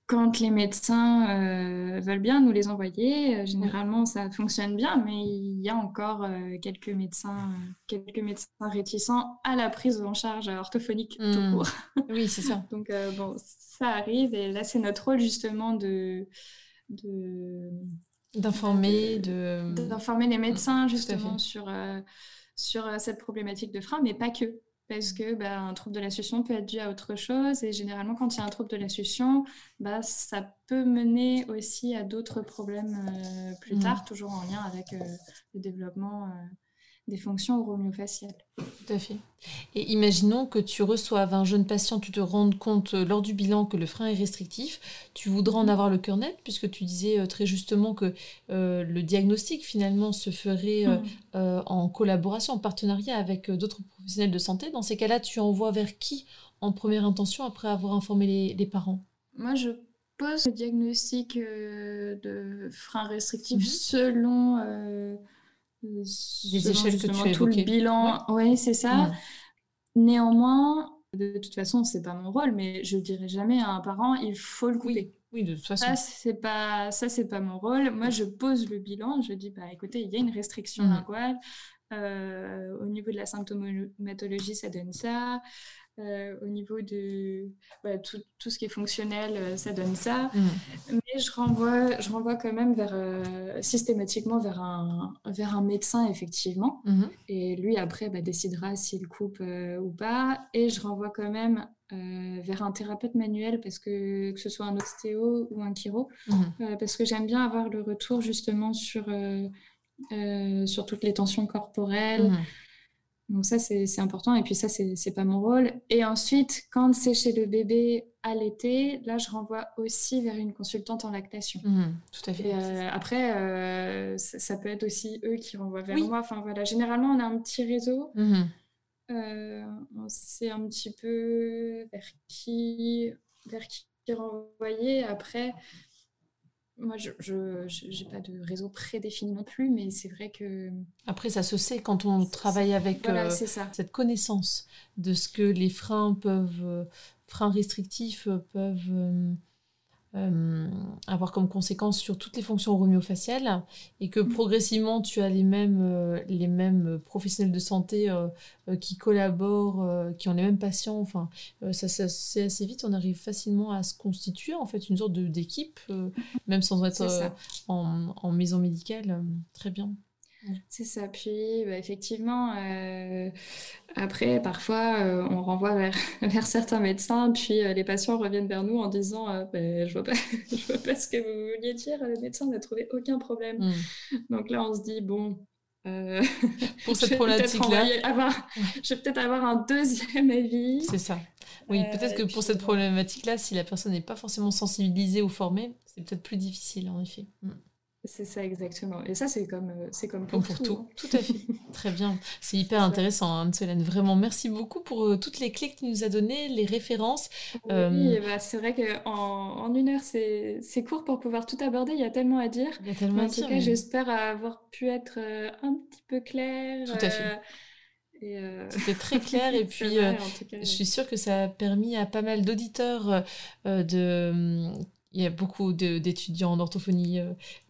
quand les médecins euh, veulent bien nous les envoyer. Généralement, ça fonctionne bien, mais il y a encore euh, quelques médecins, euh, quelques médecins réticents à la prise en charge orthophonique mmh. tout court. Oui, c'est ça. Donc euh, bon, ça arrive et là, c'est notre rôle justement de, de d'informer, de, de d'informer les médecins mmh, justement sur euh, sur cette problématique de frein, mais pas que. Parce que bah, un trouble de la succion peut être dû à autre chose, et généralement, quand il y a un trouble de la succion, bah, ça peut mener aussi à d'autres problèmes euh, plus mmh. tard, toujours en lien avec euh, le développement euh, des fonctions oro-myofaciales. Tout à fait. Et imaginons que tu reçoives un jeune patient, tu te rendes compte euh, lors du bilan que le frein est restrictif, tu voudras en avoir le cœur net, puisque tu disais euh, très justement que euh, le diagnostic finalement se ferait euh, mmh. euh, en collaboration, en partenariat avec euh, d'autres professionnels de santé. Dans ces cas-là, tu envoies vers qui en première intention après avoir informé les, les parents? Moi, je pose le diagnostic euh, de frein restrictif mmh. selon, euh, des selon échelles que tu as tout évoquées. Le bilan. Oui, ouais, c'est ça. Mmh. Néanmoins, de toute façon, c'est pas mon rôle, mais je dirais jamais à un parent, il faut le couper. Oui, de toute façon. Ça, c'est pas, ça, c'est pas mon rôle. Moi, je pose le bilan, je dis, bah, écoutez, il y a une restriction mmh. linguale. Euh, au niveau de la symptomatologie, ça donne ça. Euh, au niveau de bah, tout, tout ce qui est fonctionnel, euh, ça donne ça. Mmh. Mais je renvoie, je renvoie quand même vers, euh, systématiquement vers un, vers un médecin, effectivement. Mmh. Et lui, après, bah, décidera s'il coupe euh, ou pas. Et je renvoie quand même euh, vers un thérapeute manuel, parce que, que ce soit un ostéo ou un chiro, mmh. euh, parce que j'aime bien avoir le retour justement sur, euh, euh, sur toutes les tensions corporelles. Mmh. Donc ça, c'est, c'est important. Et puis ça, c'est, c'est pas mon rôle. Et ensuite, quand c'est chez le bébé allaité, là, je renvoie aussi vers une consultante en lactation. Mmh, tout à fait. Et euh, après, euh, ça, ça peut être aussi eux qui renvoient vers oui. moi. Enfin, voilà. Généralement, on a un petit réseau. Mmh. Euh, on sait un petit peu vers qui, vers qui renvoyer. Après, moi, je, je, j'ai pas de réseau prédéfini non plus, mais c'est vrai que... Après, ça se sait quand on travaille avec voilà, euh, cette connaissance de ce que les freins peuvent, freins restrictifs peuvent euh, euh, avoir comme conséquence sur toutes les fonctions romio-faciales, et que mmh. progressivement, tu as les mêmes, euh, les mêmes professionnels de santé euh, euh, qui collaborent, euh, qui ont les mêmes patients. Enfin, euh, ça, ça, c'est assez vite, on arrive facilement à se constituer en fait une sorte de, d'équipe, euh, même sans être euh, en, en maison médicale. Euh, très bien. C'est ça. Puis, bah, effectivement, euh, après, parfois, euh, on renvoie vers, vers certains médecins, puis euh, les patients reviennent vers nous en disant euh, bah, « Je vois pas, je vois pas ce que vous vouliez dire, le médecin n'a trouvé aucun problème. Mmh. » Donc là, on se dit « Bon, euh, pour cette problématique-là, ouais. je vais peut-être avoir un deuxième avis. » C'est ça. Oui, euh, peut-être que puis, pour cette problématique-là, si la personne n'est pas forcément sensibilisée ou formée, c'est peut-être plus difficile, en effet. Mmh. C'est ça, exactement. Et ça, c'est comme, c'est comme pour, pour tout. Tout, hein. Tout à fait. Très bien. C'est hyper intéressant, hein, Anne-Solène. Vraiment, merci beaucoup pour euh, toutes les clés que tu nous as données, les références. Oui, euh... bah, c'est vrai qu'en en une heure, c'est, c'est court pour pouvoir tout aborder. Il y a tellement à dire. Il y a tellement en à dire. En tout cas, mais... j'espère avoir pu être euh, un petit peu claire. Tout à fait. Euh... Et euh... C'était très clair et puis vrai, euh, cas, je oui. suis sûre que ça a permis à pas mal d'auditeurs euh, de... Il y a beaucoup de, d'étudiants en orthophonie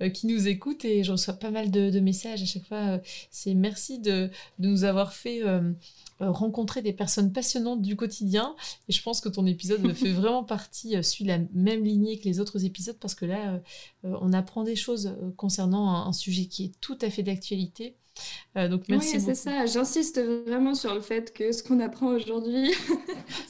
euh, qui nous écoutent et je reçois pas mal de, de messages à chaque fois. C'est merci de, de nous avoir fait euh, rencontrer des personnes passionnantes du quotidien. Et je pense que ton épisode fait vraiment partie, euh, suit la même lignée que les autres épisodes, parce que là, euh, on apprend des choses concernant un, un sujet qui est tout à fait d'actualité. Euh, donc merci oui, beaucoup. C'est ça. J'insiste vraiment sur le fait que ce qu'on apprend aujourd'hui,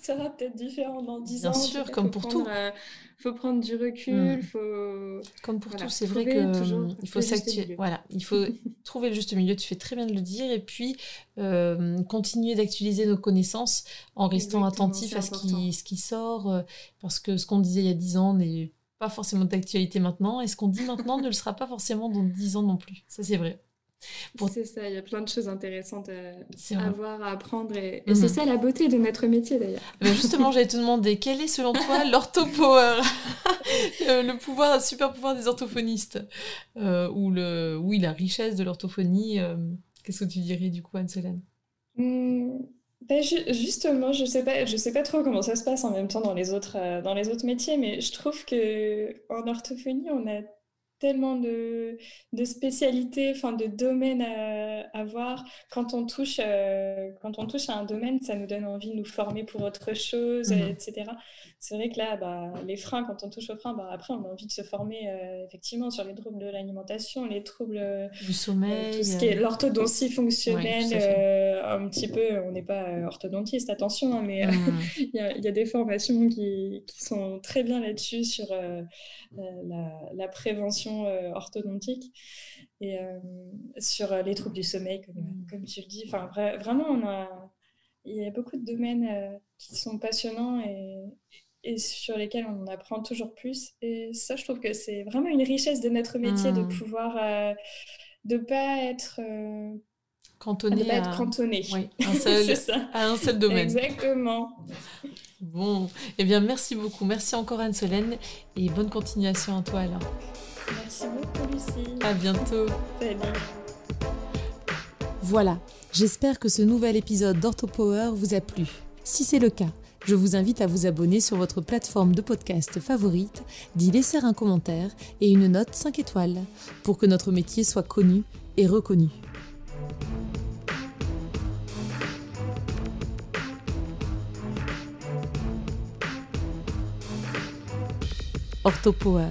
ça sera peut-être différent dans dix ans. Bien sûr, comme pour prendre, tout. Euh, faut prendre du recul, mmh. faut... Comme pour voilà, tout, c'est vrai que il faut s'actualiser. Voilà, il faut trouver le juste milieu, tu fais très bien de le dire, et puis euh, continuer d'actualiser nos connaissances en restant exactement, attentif à ce qui, ce qui sort, euh, parce que ce qu'on disait il y a dix ans n'est pas forcément d'actualité maintenant, et ce qu'on dit maintenant ne le sera pas forcément dans dix ans non plus. Ça, c'est vrai. Pour... C'est ça, il y a plein de choses intéressantes à, à voir, à apprendre et, et mmh. c'est ça la beauté de notre métier d'ailleurs. Mais justement, j'allais te demander, quel est selon toi l'orthopower, le pouvoir, super pouvoir des orthophonistes euh, ou le, oui, la richesse de l'orthophonie, euh, qu'est-ce que tu dirais du coup, Anne-Solène? mmh, ben, je, Justement, je sais pas, je sais pas trop comment ça se passe en même temps dans les autres, euh, dans les autres métiers, mais je trouve qu'en orthophonie, on a tellement de, de spécialités, enfin de domaines à, à voir. Quand on touche, euh, quand on touche à un domaine, ça nous donne envie de nous former pour autre chose, mmh. et cetera. C'est vrai que là, bah, les freins, quand on touche aux freins, bah, après, on a envie de se former euh, effectivement sur les troubles de l'alimentation, les troubles du sommeil, euh, tout ce qui est l'orthodontie fonctionnelle. Ouais, euh, un petit peu, on n'est pas orthodontiste, attention, hein, mais mmh. il y a, y a des formations qui, qui sont très bien là-dessus sur euh, la, la prévention orthodontique et euh, sur les troubles du sommeil comme, mmh. comme tu le dis, enfin, vra- vraiment on a, il y a beaucoup de domaines euh, qui sont passionnants et, et sur lesquels on apprend toujours plus, et ça je trouve que c'est vraiment une richesse de notre métier, mmh. de pouvoir euh, de pas être euh, cantonné, de pas à... être cantonné. Oui, un seul, à un seul domaine. Exactement. Bon, eh bien merci beaucoup. Merci encore Anne-Solène et bonne continuation à toi alors. Merci beaucoup Lucie. À bientôt. Salut. Voilà, j'espère que ce nouvel épisode d'OrthoPower vous a plu. Si c'est le cas, je vous invite à vous abonner sur votre plateforme de podcast favorite, d'y laisser un commentaire et une note cinq étoiles pour que notre métier soit connu et reconnu. OrthoPower.